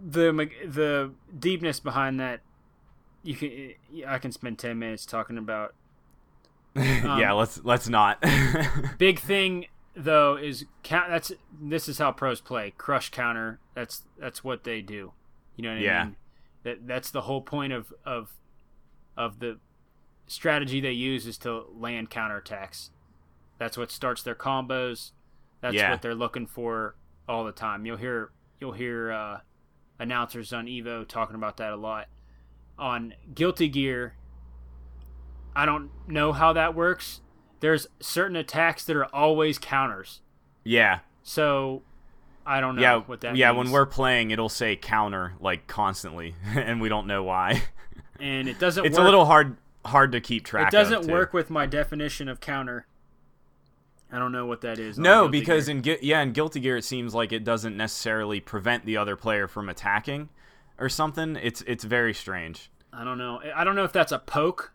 The the deepness behind that. You can, I can spend ten minutes talking about. Um, yeah, let's let's not. Big thing though is count. That's this is how pros play crush counter. That's that's what they do. You know what I yeah. mean? That that's the whole point of of of the strategy they use is to land counterattacks. That's what starts their combos. That's yeah. what they're looking for all the time. You'll hear you'll hear uh, announcers on Evo talking about that a lot. On Guilty Gear, I don't know how that works. There's certain attacks that are always counters. Yeah. So, I don't know yeah, what that yeah, means. Yeah, when we're playing, it'll say counter, like, constantly, and we don't know why. And it doesn't it's work. It's a little hard hard to keep track of, It doesn't of, work with my definition of counter. I don't know what that is. No, because in, yeah, in Guilty Gear, it seems like it doesn't necessarily prevent the other player from attacking. Or something. It's it's very strange. I don't know. I don't know if that's a poke.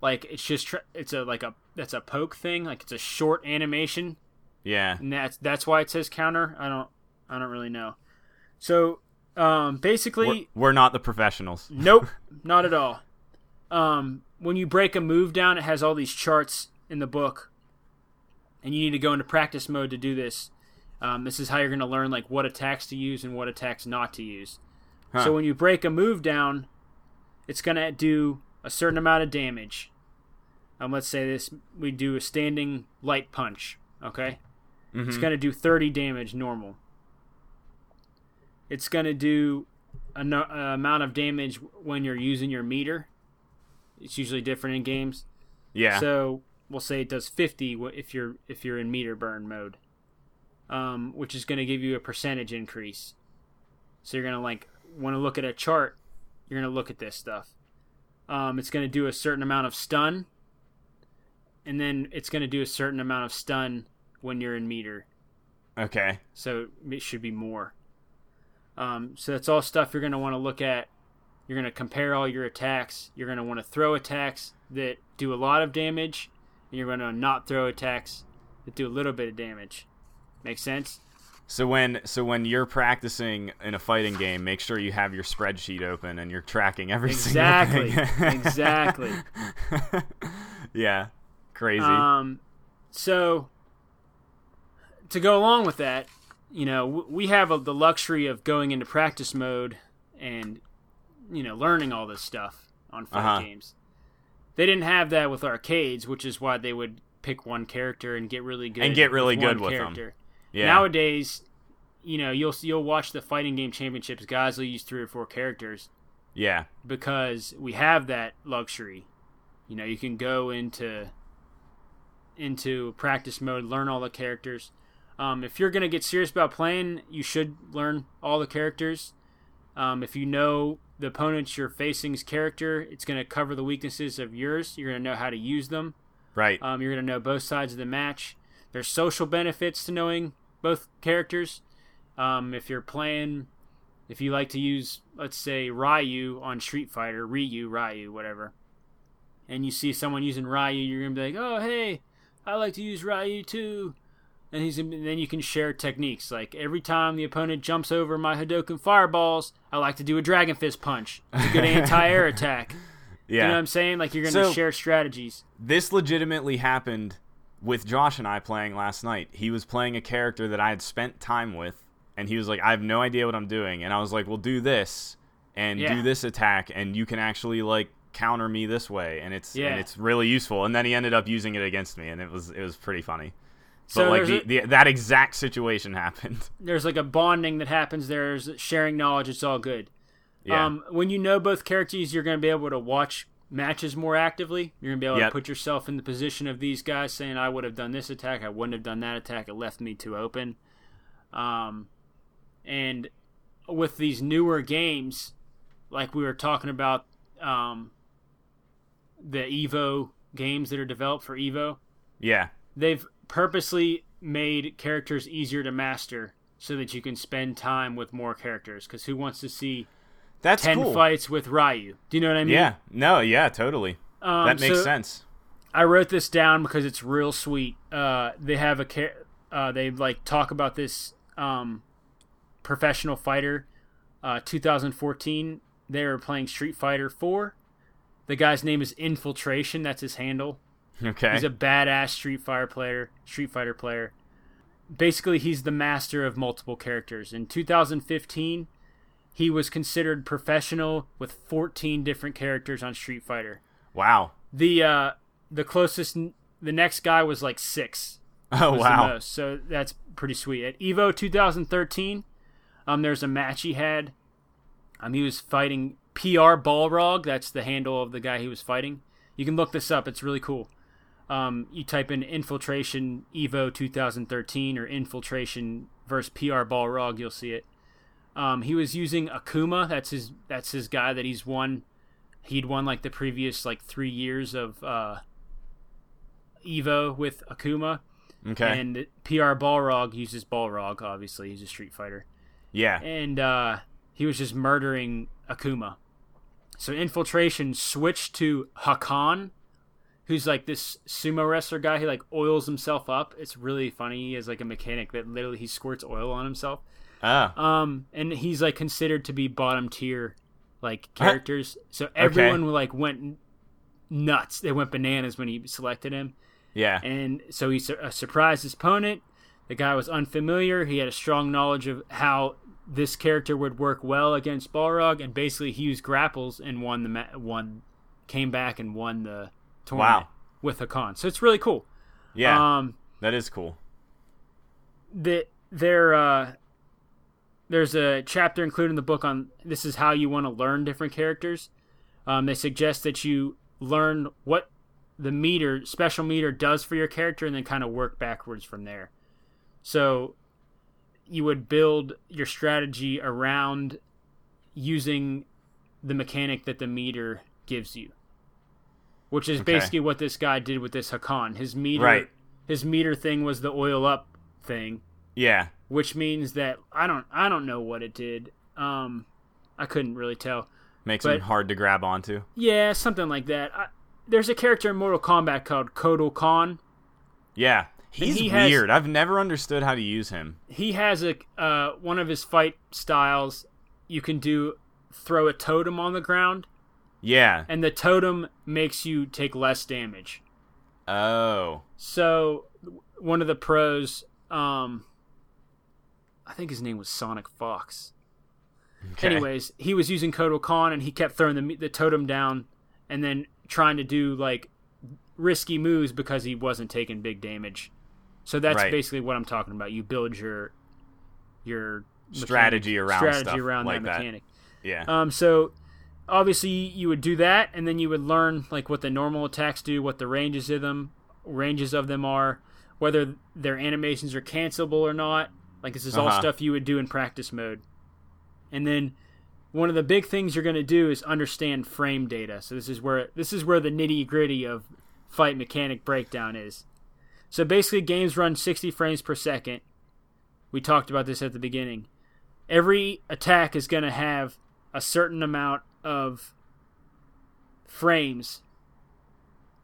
Like it's just tr- it's a like a that's a poke thing. Like it's a short animation. Yeah. And that's that's why it says counter. I don't. I don't really know. So um, basically... We're, we're not the professionals. Nope, not at all. Um, when you break a move down, it has all these charts in the book. And you need to go into practice mode to do this. Um, this is how you're going to learn like what attacks to use and what attacks not to use. Huh. So when you break a move down, it's going to do a certain amount of damage. Um, let's say this, we do a standing light punch, okay? Mm-hmm. It's going to do thirty damage normal. It's going to do an uh, amount of damage when you're using your meter. It's usually different in games. Yeah. So we'll say it does fifty if you're if you're in meter burn mode, um, which is going to give you a percentage increase. So you're going to like want to look at a chart. You're going to look at this stuff. Um, it's going to do a certain amount of stun, and then it's going to do a certain amount of stun when you're in meter. Okay. So it should be more. Um, so that's all stuff you're going to want to look at. You're going to compare all your attacks. You're going to want to throw attacks that do a lot of damage, and you're going to not throw attacks that do a little bit of damage. Make sense? So when so when you're practicing in a fighting game, make sure you have your spreadsheet open and you're tracking every exactly. single thing. Exactly. Exactly. Yeah. Crazy. Um, so to go along with that, you know, we have a, the luxury of going into practice mode and, you know, learning all this stuff on fight uh-huh. games. They didn't have that with arcades, which is why they would pick one character and get really good and get really with good with character. Them. Yeah. Nowadays, you know, you'll you'll watch the fighting game championships. Guys will use three or four characters. Yeah. Because we have that luxury. You know, you can go into into practice mode, learn all the characters. Um, if you're going to get serious about playing, you should learn all the characters. Um, if you know the opponents you're facing's character, it's going to cover the weaknesses of yours. You're going to know how to use them. Right. Um, you're going to know both sides of the match. There's social benefits to knowing both characters. Um, if you're playing, if you like to use, let's say, Ryu on Street Fighter, Ryu, Ryu, whatever, and you see someone using Ryu, you're going to be like, oh, hey, I like to use Ryu too. And he's and then you can share techniques. Like, every time the opponent jumps over my Hadouken fireballs, I like to do a Dragon Fist punch. It's a good anti-air attack. Yeah. You know what I'm saying? Like, you're going to so, share strategies. This legitimately happened with Josh and I playing last night. He was playing a character that I had spent time with, and he was like, I have no idea what I'm doing. And I was like, well, do this, and yeah. do this attack, and you can actually, like, counter me this way. And it's yeah. and it's really useful. And then he ended up using it against me, and it was it was pretty funny. But so like the, a, the, that exact situation happened. There's like a bonding that happens. There's sharing knowledge. It's all good. Yeah. Um, when you know both characters, you're going to be able to watch matches more actively. You're going to be able yep. to put yourself in the position of these guys saying, I would have done this attack. I wouldn't have done that attack. It left me too open. Um, and with these newer games, like we were talking about um, the Evo games that are developed for Evo. Yeah. They've purposely made characters easier to master so that you can spend time with more characters, because who wants to see That's ten cool. fights with Ryu? Do you know what I mean? Yeah. No, yeah, totally. Um, that makes so sense. I wrote this down because it's real sweet. Uh, they have a char- uh, they like talk about this um, professional fighter. Uh, two thousand fourteen, they were playing Street Fighter four. The guy's name is Infiltration. That's his handle. Okay. He's a badass Street Fighter player. Street Fighter player. Basically, he's the master of multiple characters. In two thousand fifteen, he was considered professional with fourteen different characters on Street Fighter. Wow. The uh, the closest, the next guy was like six. Oh wow. So that's pretty sweet. At Evo two thousand thirteen, um, there's a match he had. Um, he was fighting P R Balrog. That's the handle of the guy he was fighting. You can look this up. It's really cool. Um, you type in Infiltration Evo two thousand thirteen or Infiltration versus P R Balrog, you'll see it. Um, he was using Akuma. That's his. That's his guy that he's won. He'd won like the previous like three years of uh, Evo with Akuma. Okay. And P R Balrog uses Balrog. Obviously, he's a Street Fighter. Yeah. And uh, he was just murdering Akuma. So Infiltration switched to Hakan, who's like this sumo wrestler guy. He like oils himself up. It's really funny. He has like a mechanic that literally he squirts oil on himself. Ah. Um, and he's like considered to be bottom tier, like characters. Huh? So everyone okay. like went nuts. They went bananas when he selected him. Yeah. And so he su- surprised his opponent. The guy was unfamiliar. He had a strong knowledge of how this character would work well against Balrog, and basically he used grapples and won the ma- won, came back and won the tournament wow. with Hakan. So it's really cool. Yeah. Um, that is cool. The there uh, there's a chapter included in the book on this is how you want to learn different characters. Um, they suggest that you learn what the meter special meter does for your character, and then kind of work backwards from there. So you would build your strategy around using the mechanic that the meter gives you, which is okay. basically what this guy did with this Hakan. His meter, right. his meter thing was the oil up thing. Yeah, which means that I don't, I don't know what it did. Um, I couldn't really tell. Makes but, him hard to grab onto. Yeah, something like that. I, there's a character in Mortal Kombat called Kotal Kahn. Yeah. He's he weird. Has, I've never understood how to use him. He has a uh, one of his fight styles. You can do throw a totem on the ground. Yeah. And the totem makes you take less damage. Oh. So one of the pros, um, I think his name was Sonic Fox. Okay. Anyways, he was using Kotal Kahn, and he kept throwing the the totem down, and then trying to do like risky moves because he wasn't taking big damage. So that's right. basically what I'm talking about. You build your your mechanic, strategy around strategy stuff around like that mechanic. That. Yeah. Um. So obviously you would do that, and then you would learn like what the normal attacks do, what the ranges of them ranges of them are, whether their animations are cancelable or not. Like this is all uh-huh. stuff you would do in practice mode. And then one of the big things you're going to do is understand frame data. So this is where this is where the nitty gritty of fight mechanic breakdown is. So basically games run sixty frames per second. We talked about this at the beginning. Every attack is going to have a certain amount of frames.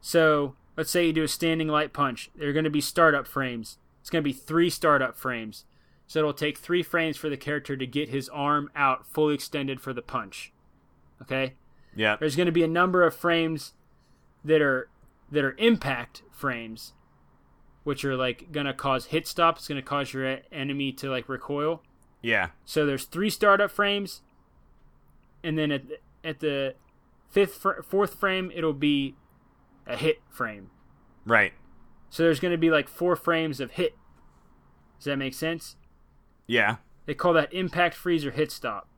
So let's say you do a standing light punch. There are going to be startup frames. It's going to be three startup frames. So it'll take three frames for the character to get his arm out fully extended for the punch. Okay? Yeah. There's going to be a number of frames that are that are impact frames, which are like going to cause hit stop. It's going to cause your enemy to like recoil. Yeah. So there's three startup frames, and then at the, at the fifth fr- fourth frame it'll be a hit frame. Right. So there's going to be like four frames of hit. Does that make sense? Yeah. They call that impact freeze or hit stop.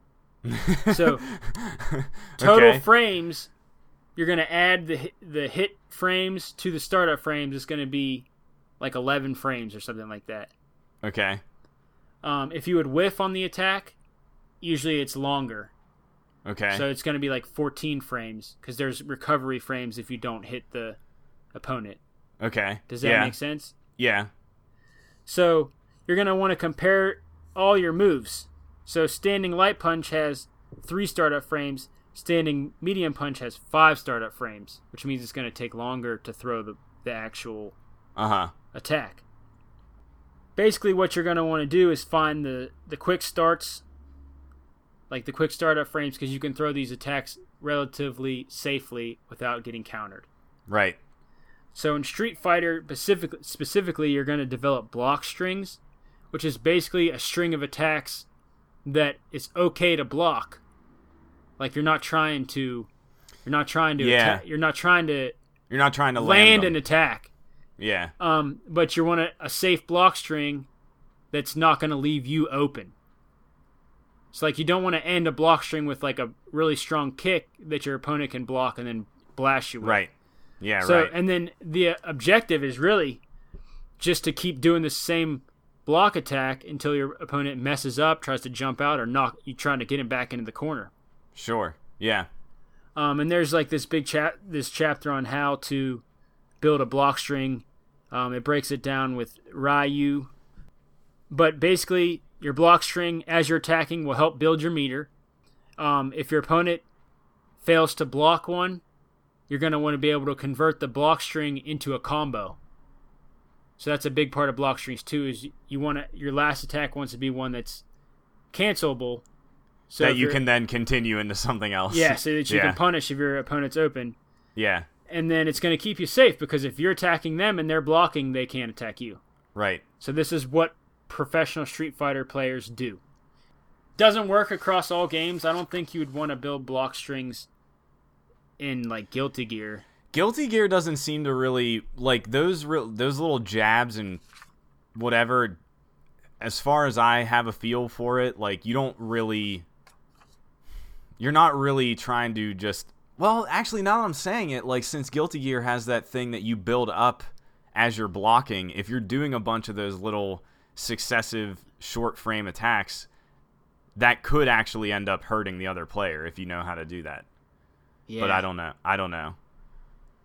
So total okay. frames, you're going to add the the hit frames to the startup frames. It's going to be like eleven frames or something like that. Okay. Um, if you would whiff on the attack, usually it's longer. Okay. So it's going to be like fourteen frames, because there's recovery frames if you don't hit the opponent. Okay. Does that yeah. make sense? Yeah. So you're going to want to compare all your moves. So standing light punch has three startup frames. Standing medium punch has five startup frames, which means it's going to take longer to throw the, the actual uh-huh. attack. Basically, what you're going to want to do is find the, the quick starts, like the quick startup frames, because you can throw these attacks relatively safely without getting countered. Right. So in Street Fighter specific, specifically, you're going to develop block strings, which is basically a string of attacks that it's okay to block. Like you're not trying to, you're not trying to, yeah. atta- you're not trying to, you're not trying to land, land an attack. Yeah. Um, but you want a, a safe block string that's not going to leave you open. It's like you don't want to end a block string with like a really strong kick that your opponent can block and then blast you with. Right. Yeah. So, right. And then the objective is really just to keep doing the same block attack until your opponent messes up, tries to jump out, or knock you trying to get him back into the corner. Sure. Yeah. Um, and there's like this big chat, this chapter on how to build a block string. Um, it breaks it down with Ryu, but basically your block string as you're attacking will help build your meter. Um, if your opponent fails to block one, you're going to want to be able to convert the block string into a combo. So that's a big part of block strings too, is you want to, your last attack wants to be one that's cancelable. So that you can then continue into something else. Yeah, so that you yeah. can punish if your opponent's open. Yeah. And then it's going to keep you safe, because if you're attacking them and they're blocking, they can't attack you. Right. So this is what professional Street Fighter players do. Doesn't work across all games. I don't think you would want to build block strings in, like, Guilty Gear. Guilty Gear doesn't seem to really, like, those real, those little jabs and whatever, as far as I have a feel for it, like, you don't really, you're not really trying to just, well, actually, now that I'm saying it, like, since Guilty Gear has that thing that you build up as you're blocking, if you're doing a bunch of those little successive short frame attacks, that could actually end up hurting the other player if you know how to do that. Yeah. But I don't know. I don't know.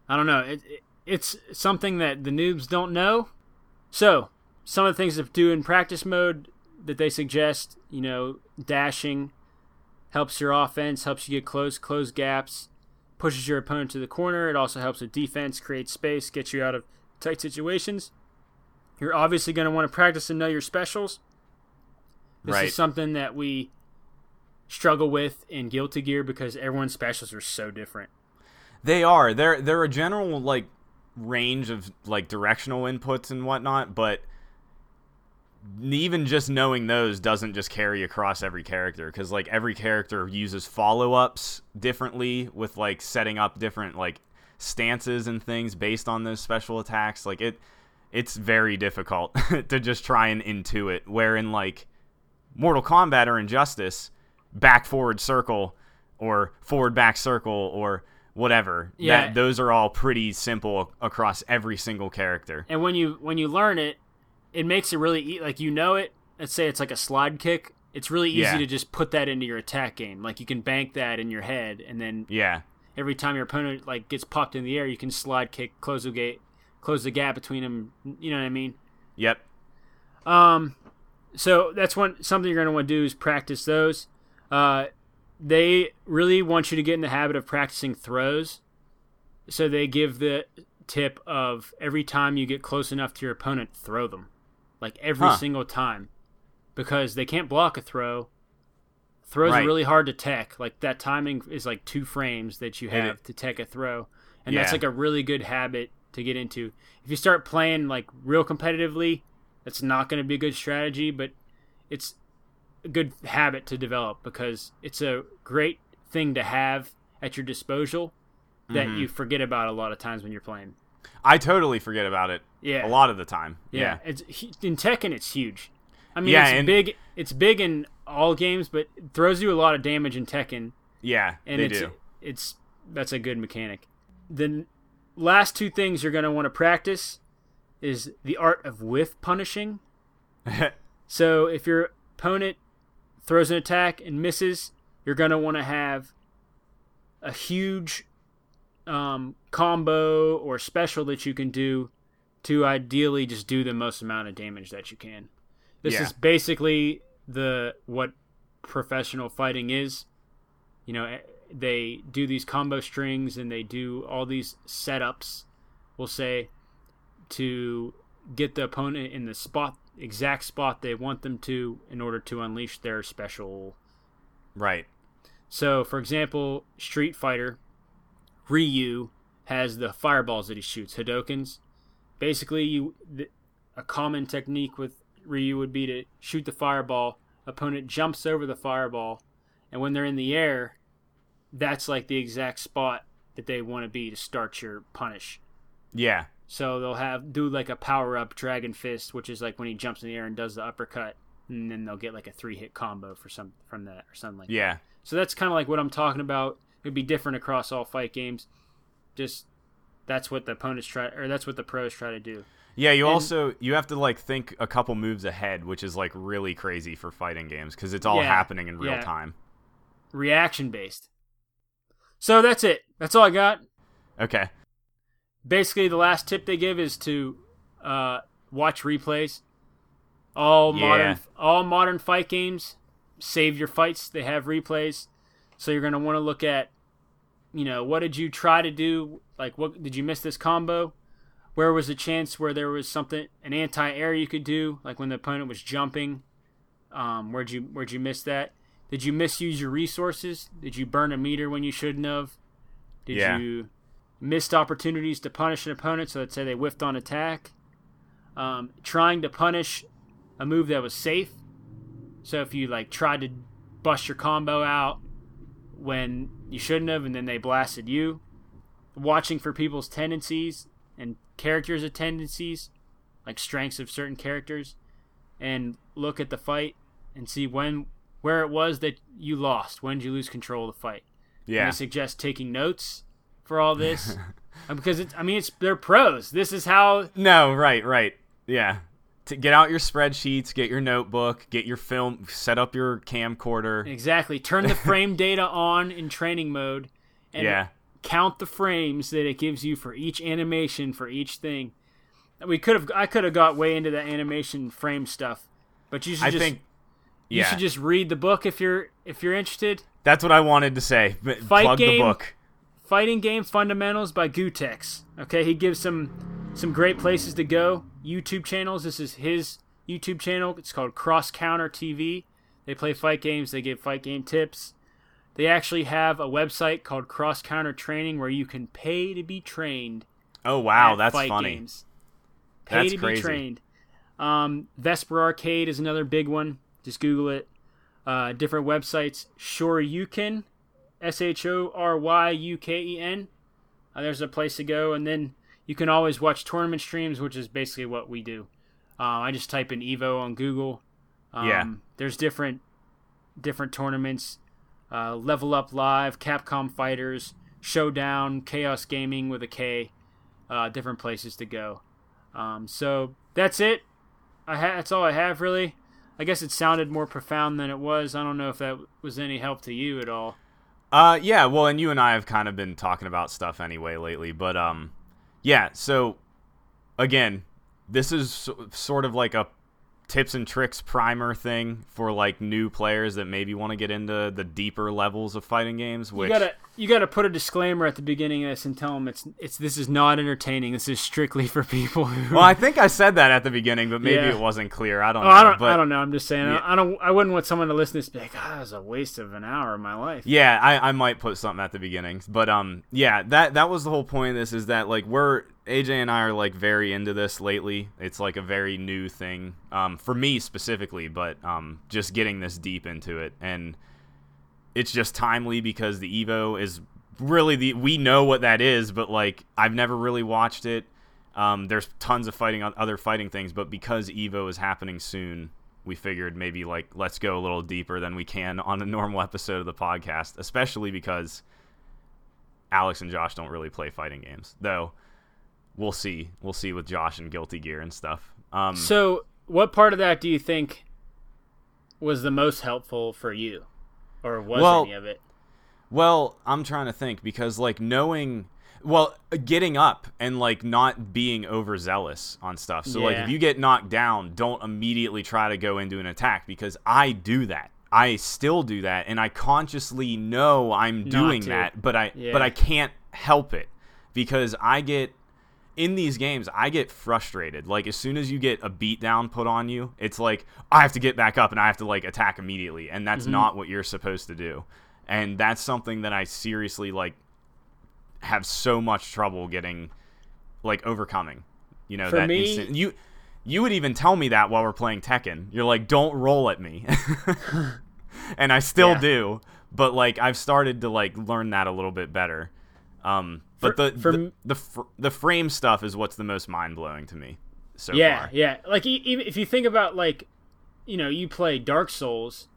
I don't know. It, it, it's something that the noobs don't know. So, some of the things to do in practice mode that they suggest, you know, dashing helps your offense, helps you get close, close gaps, pushes your opponent to the corner. It also helps with defense, creates space, gets you out of tight situations. You're obviously going to want to practice and know your specials. This right. is something that we struggle with in Guilty Gear because everyone's specials are so different. They are. They're, they're a general, like, range of, like, directional inputs and whatnot, but even just knowing those doesn't just carry across every character, because, like, every character uses follow-ups differently with, like, setting up different, like, stances and things based on those special attacks. Like, it it's very difficult to just try and intuit, where in, like, Mortal Kombat or Injustice, back-forward circle or forward-back circle or whatever. Yeah. That, those are all pretty simple across every single character. And when you when you learn it, it makes it really easy. Like, you know it. Let's say it's like a slide kick. It's really easy yeah. to just put that into your attack game. Like, you can bank that in your head, and then yeah. every time your opponent, like, gets popped in the air, you can slide kick, close the gate, close the gap between them. You know what I mean? Yep. Um, so that's one something you're going to want to do is practice those. Uh. They really want you to get in the habit of practicing throws. So they give the tip of every time you get close enough to your opponent, throw them. Like every huh. single time. Because they can't block a throw. Throws right. are really hard to tech. Like that timing is like two frames that you have to tech a throw. And yeah. that's like a really good habit to get into. If you start playing like real competitively, that's not going to be a good strategy, but it's good habit to develop because it's a great thing to have at your disposal that mm-hmm. you forget about a lot of times when you're playing. I totally forget about it. Yeah, a lot of the time. Yeah, yeah. It's, in Tekken it's huge. I mean, yeah, it's and, big. It's big in all games, but it throws you a lot of damage in Tekken. Yeah, and they it's, do. It's that's a good mechanic. The last two things you're going to want to practice is the art of whiff punishing. So if your opponent throws an attack and misses, you're going to want to have a huge um, combo or special that you can do to ideally just do the most amount of damage that you can. This yeah. is basically the what professional fighting is. You know, they do these combo strings and they do all these setups, we'll say, to get the opponent in the spot exact spot they want them to in order to unleash their special. Right. So, for example, Street Fighter, Ryu has the fireballs that he shoots, Hadokens. Basically, you th- a common technique with Ryu would be to shoot the fireball, opponent jumps over the fireball, and when they're in the air, that's like the exact spot that they want to be to start your punish. Yeah. So they'll have do like a power-up Dragon Fist, which is like when he jumps in the air and does the uppercut, and then they'll get like a three-hit combo for some from that or something like yeah. that. Yeah. So that's kind of like what I'm talking about. It'd be different across all fight games. Just that's what the opponents try, or that's what the pros try to do. Yeah, you and, also you have to like think a couple moves ahead, which is like really crazy for fighting games because it's all yeah, happening in real yeah. time. Reaction based. So that's it. That's all I got. Okay. Basically, the last tip they give is to uh, watch replays. All yeah. modern, all modern fight games save your fights. They have replays, so you're gonna want to look at, you know, what did you try to do? Like, what did you miss this combo? Where was a chance where there was something an anti-air you could do? Like when the opponent was jumping, Um, where'd you where'd you miss that? Did you misuse your resources? Did you burn a meter when you shouldn't have? Did yeah. you missed opportunities to punish an opponent? So let's say they whiffed on attack. Um, trying to punish a move that was safe. So if you like tried to bust your combo out when you shouldn't have, and then they blasted you. Watching for people's tendencies and characters' of tendencies, like strengths of certain characters, and look at the fight and see when where it was that you lost. When did you lose control of the fight? Yeah. And I suggest taking notes for all this because it's, I mean, it's they're pros. This is how. No, right, right, yeah. To get out your spreadsheets, get your notebook, get your film, set up your camcorder. Exactly. Turn the frame data on in training mode, and yeah. count the frames that it gives you for each animation for each thing. We could have, I could have got way into that animation frame stuff, but you should I just, think, yeah. you should just read the book if you're if you're interested. That's what I wanted to say. Fight Plug game, the book. Fighting Game Fundamentals by Gootecks. Okay, he gives some some great places to go. YouTube channels. This is his YouTube channel. It's called Cross Counter T V. They play fight games. They give fight game tips. They actually have a website called Cross Counter Training where you can pay to be trained. Oh wow, at that's fight funny. Games. Pay that's to crazy. Be trained. Um, Vesper Arcade is another big one. Just Google it. Uh, different websites. Shoryuken, S H O R Y U K E N. Uh, there's a place to go, and then. You can always watch tournament streams, which is basically what we do. Uh, I just type in Evo on Google. Um, yeah. There's different different tournaments. Uh, Level Up Live, Capcom Fighters, Showdown, Chaos Gaming with a K. Uh, different places to go. Um, so that's it. I ha- that's all I have, really. I guess it sounded more profound than it was. I don't know if that was any help to you at all. Uh, yeah, well, and you and I have kind of been talking about stuff anyway lately, but... um. Yeah, so, again, this is sort of like a tips and tricks primer thing for, like, new players that maybe want to get into the deeper levels of fighting games. Which... You gotta, you gotta put a disclaimer at the beginning of this and tell them it's, it's, this is not entertaining. This is strictly for people who... Well, I think I said that at the beginning, but maybe yeah. it wasn't clear. I don't oh, know. I don't, but, I don't know. I'm just saying. Yeah. I don't. I wouldn't want someone to listen to this and be like, ah, oh, that was a waste of an hour of my life. Yeah, I, I might put something at the beginning. But, um, yeah, that, that was the whole point of this is that, like, we're... A J and I are, like, very into this lately. It's, like, a very new thing um, for me specifically, but um, just getting this deep into it. And it's just timely because the Evo is really the... We know what that is, but, like, I've never really watched it. Um, there's tons of fighting on other fighting things, but because Evo is happening soon, we figured maybe, like, let's go a little deeper than we can on a normal episode of the podcast, especially because Alex and Josh don't really play fighting games, though... We'll see. We'll see with Josh and Guilty Gear and stuff. Um, so what part of that do you think was the most helpful for you? Or was well, any of it? Well, I'm trying to think because, like, knowing... Well, getting up and, like, not being overzealous on stuff. So, yeah. like, if you get knocked down, don't immediately try to go into an attack because I do that. I still do that, and I consciously know I'm not doing to. that, but I yeah. but I can't help it because I get... In these games, I get frustrated. Like, as soon as you get a beatdown put on you, it's like, I have to get back up and I have to, like, attack immediately. And that's mm-hmm. not what you're supposed to do. And that's something that I seriously, like, have so much trouble getting, like, overcoming. You know, For that me, instant. You, you would even tell me that while we're playing Tekken. You're like, don't roll at me. And I still yeah. do. But, like, I've started to, like, learn that a little bit better. Um, but for, the, for, the the fr- the frame stuff is what's the most mind-blowing to me so yeah, far. Yeah, yeah. Like, even if you think about, like, you know, you play Dark Souls.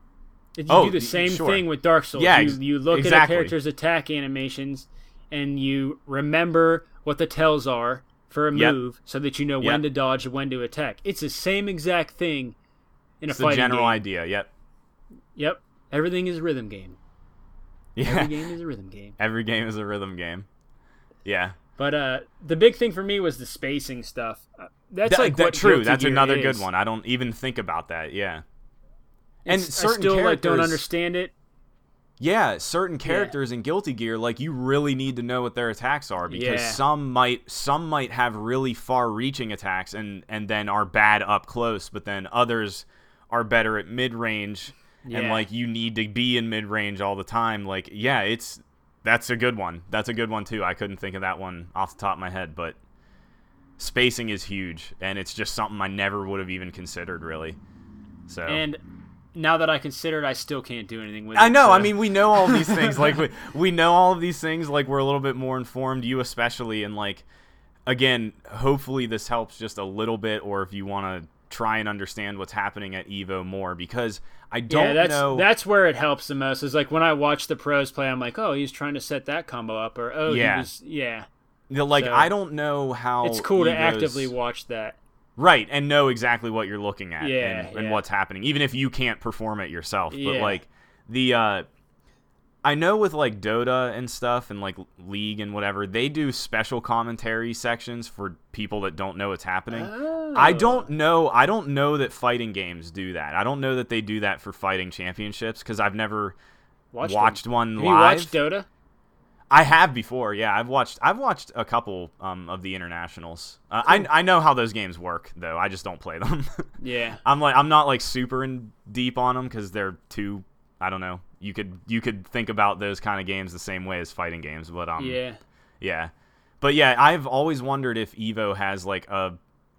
You oh, do the same sure. thing with Dark Souls. Yeah, ex- you, you look exactly. at a character's attack animations, and you remember what the tells are for a yep. move so that you know when yep. to dodge and when to attack. It's the same exact thing in it's a fighting game. It's the general game. idea, yep. Yep. Everything is a rhythm game. Yeah. Every game is a rhythm game. Every game is a rhythm game. Yeah. But uh, the big thing for me was the spacing stuff. That's that, like that, what true. Guilty That's Gear another is. good one. I don't even think about that. Yeah. And it's, certain I still characters, like, don't understand it. Yeah, certain characters yeah. in Guilty Gear, like, you really need to know what their attacks are because yeah. some might some might have really far-reaching attacks and and then are bad up close, but then others are better at mid-range, yeah. and like you need to be in mid-range all the time. Like, yeah, it's that's a good one. That's a good one too. I couldn't think of that one off the top of my head, but spacing is huge, and it's just something I never would have even considered, really. So and now that I consider it, I still can't do anything with it. I know. So. I mean, we know all these things. Like, we, we know all of these things. Like, we're a little bit more informed, you especially. And, like, again, hopefully this helps just a little bit, or if you want to try and understand what's happening at Evo more, because I don't yeah, that's, know. That's where it helps the most. Is like when I watch the pros play, I'm like, oh, he's trying to set that combo up, or oh, yeah. he was, yeah. Like, so, I don't know how. It's cool Evo's... to actively watch that. Right, and know exactly what you're looking at yeah, and, and yeah. what's happening, even if you can't perform it yourself. But, yeah. like, the, uh, I know with, like, Dota and stuff and, like, League and whatever, they do special commentary sections for people that don't know what's happening. Oh. I don't know. I don't know that fighting games do that. I don't know that they do that for fighting championships, because I've never watched, watched one live. Have you watched Dota? I have before, yeah. I've watched I've watched a couple um, of the internationals. Uh, cool. I I know how those games work though. I just don't play them. yeah. I'm like I'm not like super in deep on them, cuz they're too I don't know. You could you could think about those kind of games the same way as fighting games, but um Yeah. Yeah. But yeah, I've always wondered if Evo has like a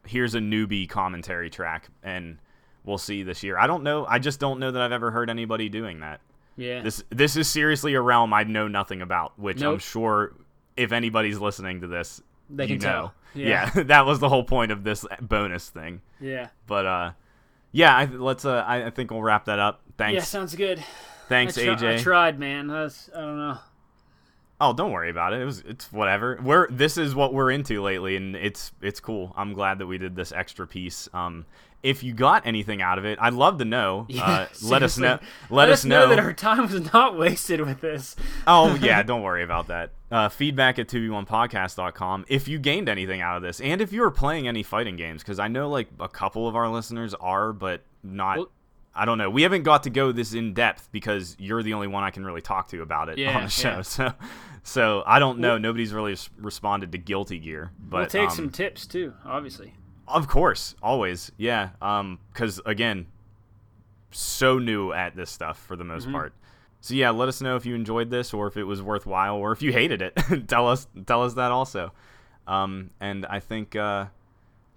here's a newbie commentary track, and we'll see this year. I don't know. I just don't know that I've ever heard anybody doing that. Yeah. This this is seriously a realm I know nothing about, which nope. I'm sure if anybody's listening to this, they you can know. Tell. Yeah, yeah. That was the whole point of this bonus thing. Yeah. But uh, yeah. I, let's. Uh, I, I think we'll wrap that up. Thanks. Yeah, sounds good. Thanks, I tr- A J. I tried, man. That's, I don't know. Oh, don't worry about it. It was. It's whatever. We're. This is what we're into lately, and it's. It's cool. I'm glad that we did this extra piece. Um. If you got anything out of it, I'd love to know. Yeah, uh, let us know. Let, let us know. know that our time was not wasted with this. Oh, yeah. Don't worry about that. Uh, feedback at two v one podcast dot com if you gained anything out of this, and if you were playing any fighting games, because I know like a couple of our listeners are, but not... Well, I don't know. We haven't got to go this in depth because you're the only one I can really talk to about it yeah, on the show. Yeah. So so I don't know. We'll, Nobody's really responded to Guilty Gear. But, we'll take um, some tips, too, obviously. Of course, always, yeah. Um, because again, so new at this stuff for the most mm-hmm. part. So yeah, let us know if you enjoyed this, or if it was worthwhile, or if you hated it. tell us, tell us that also. Um, and I think, uh,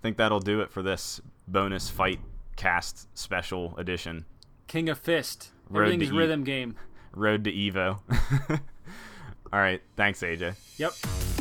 think that'll do it for this bonus fight cast special edition. King of Fist, everything's rhythm game. Road to Evo. All right, thanks, A J. Yep.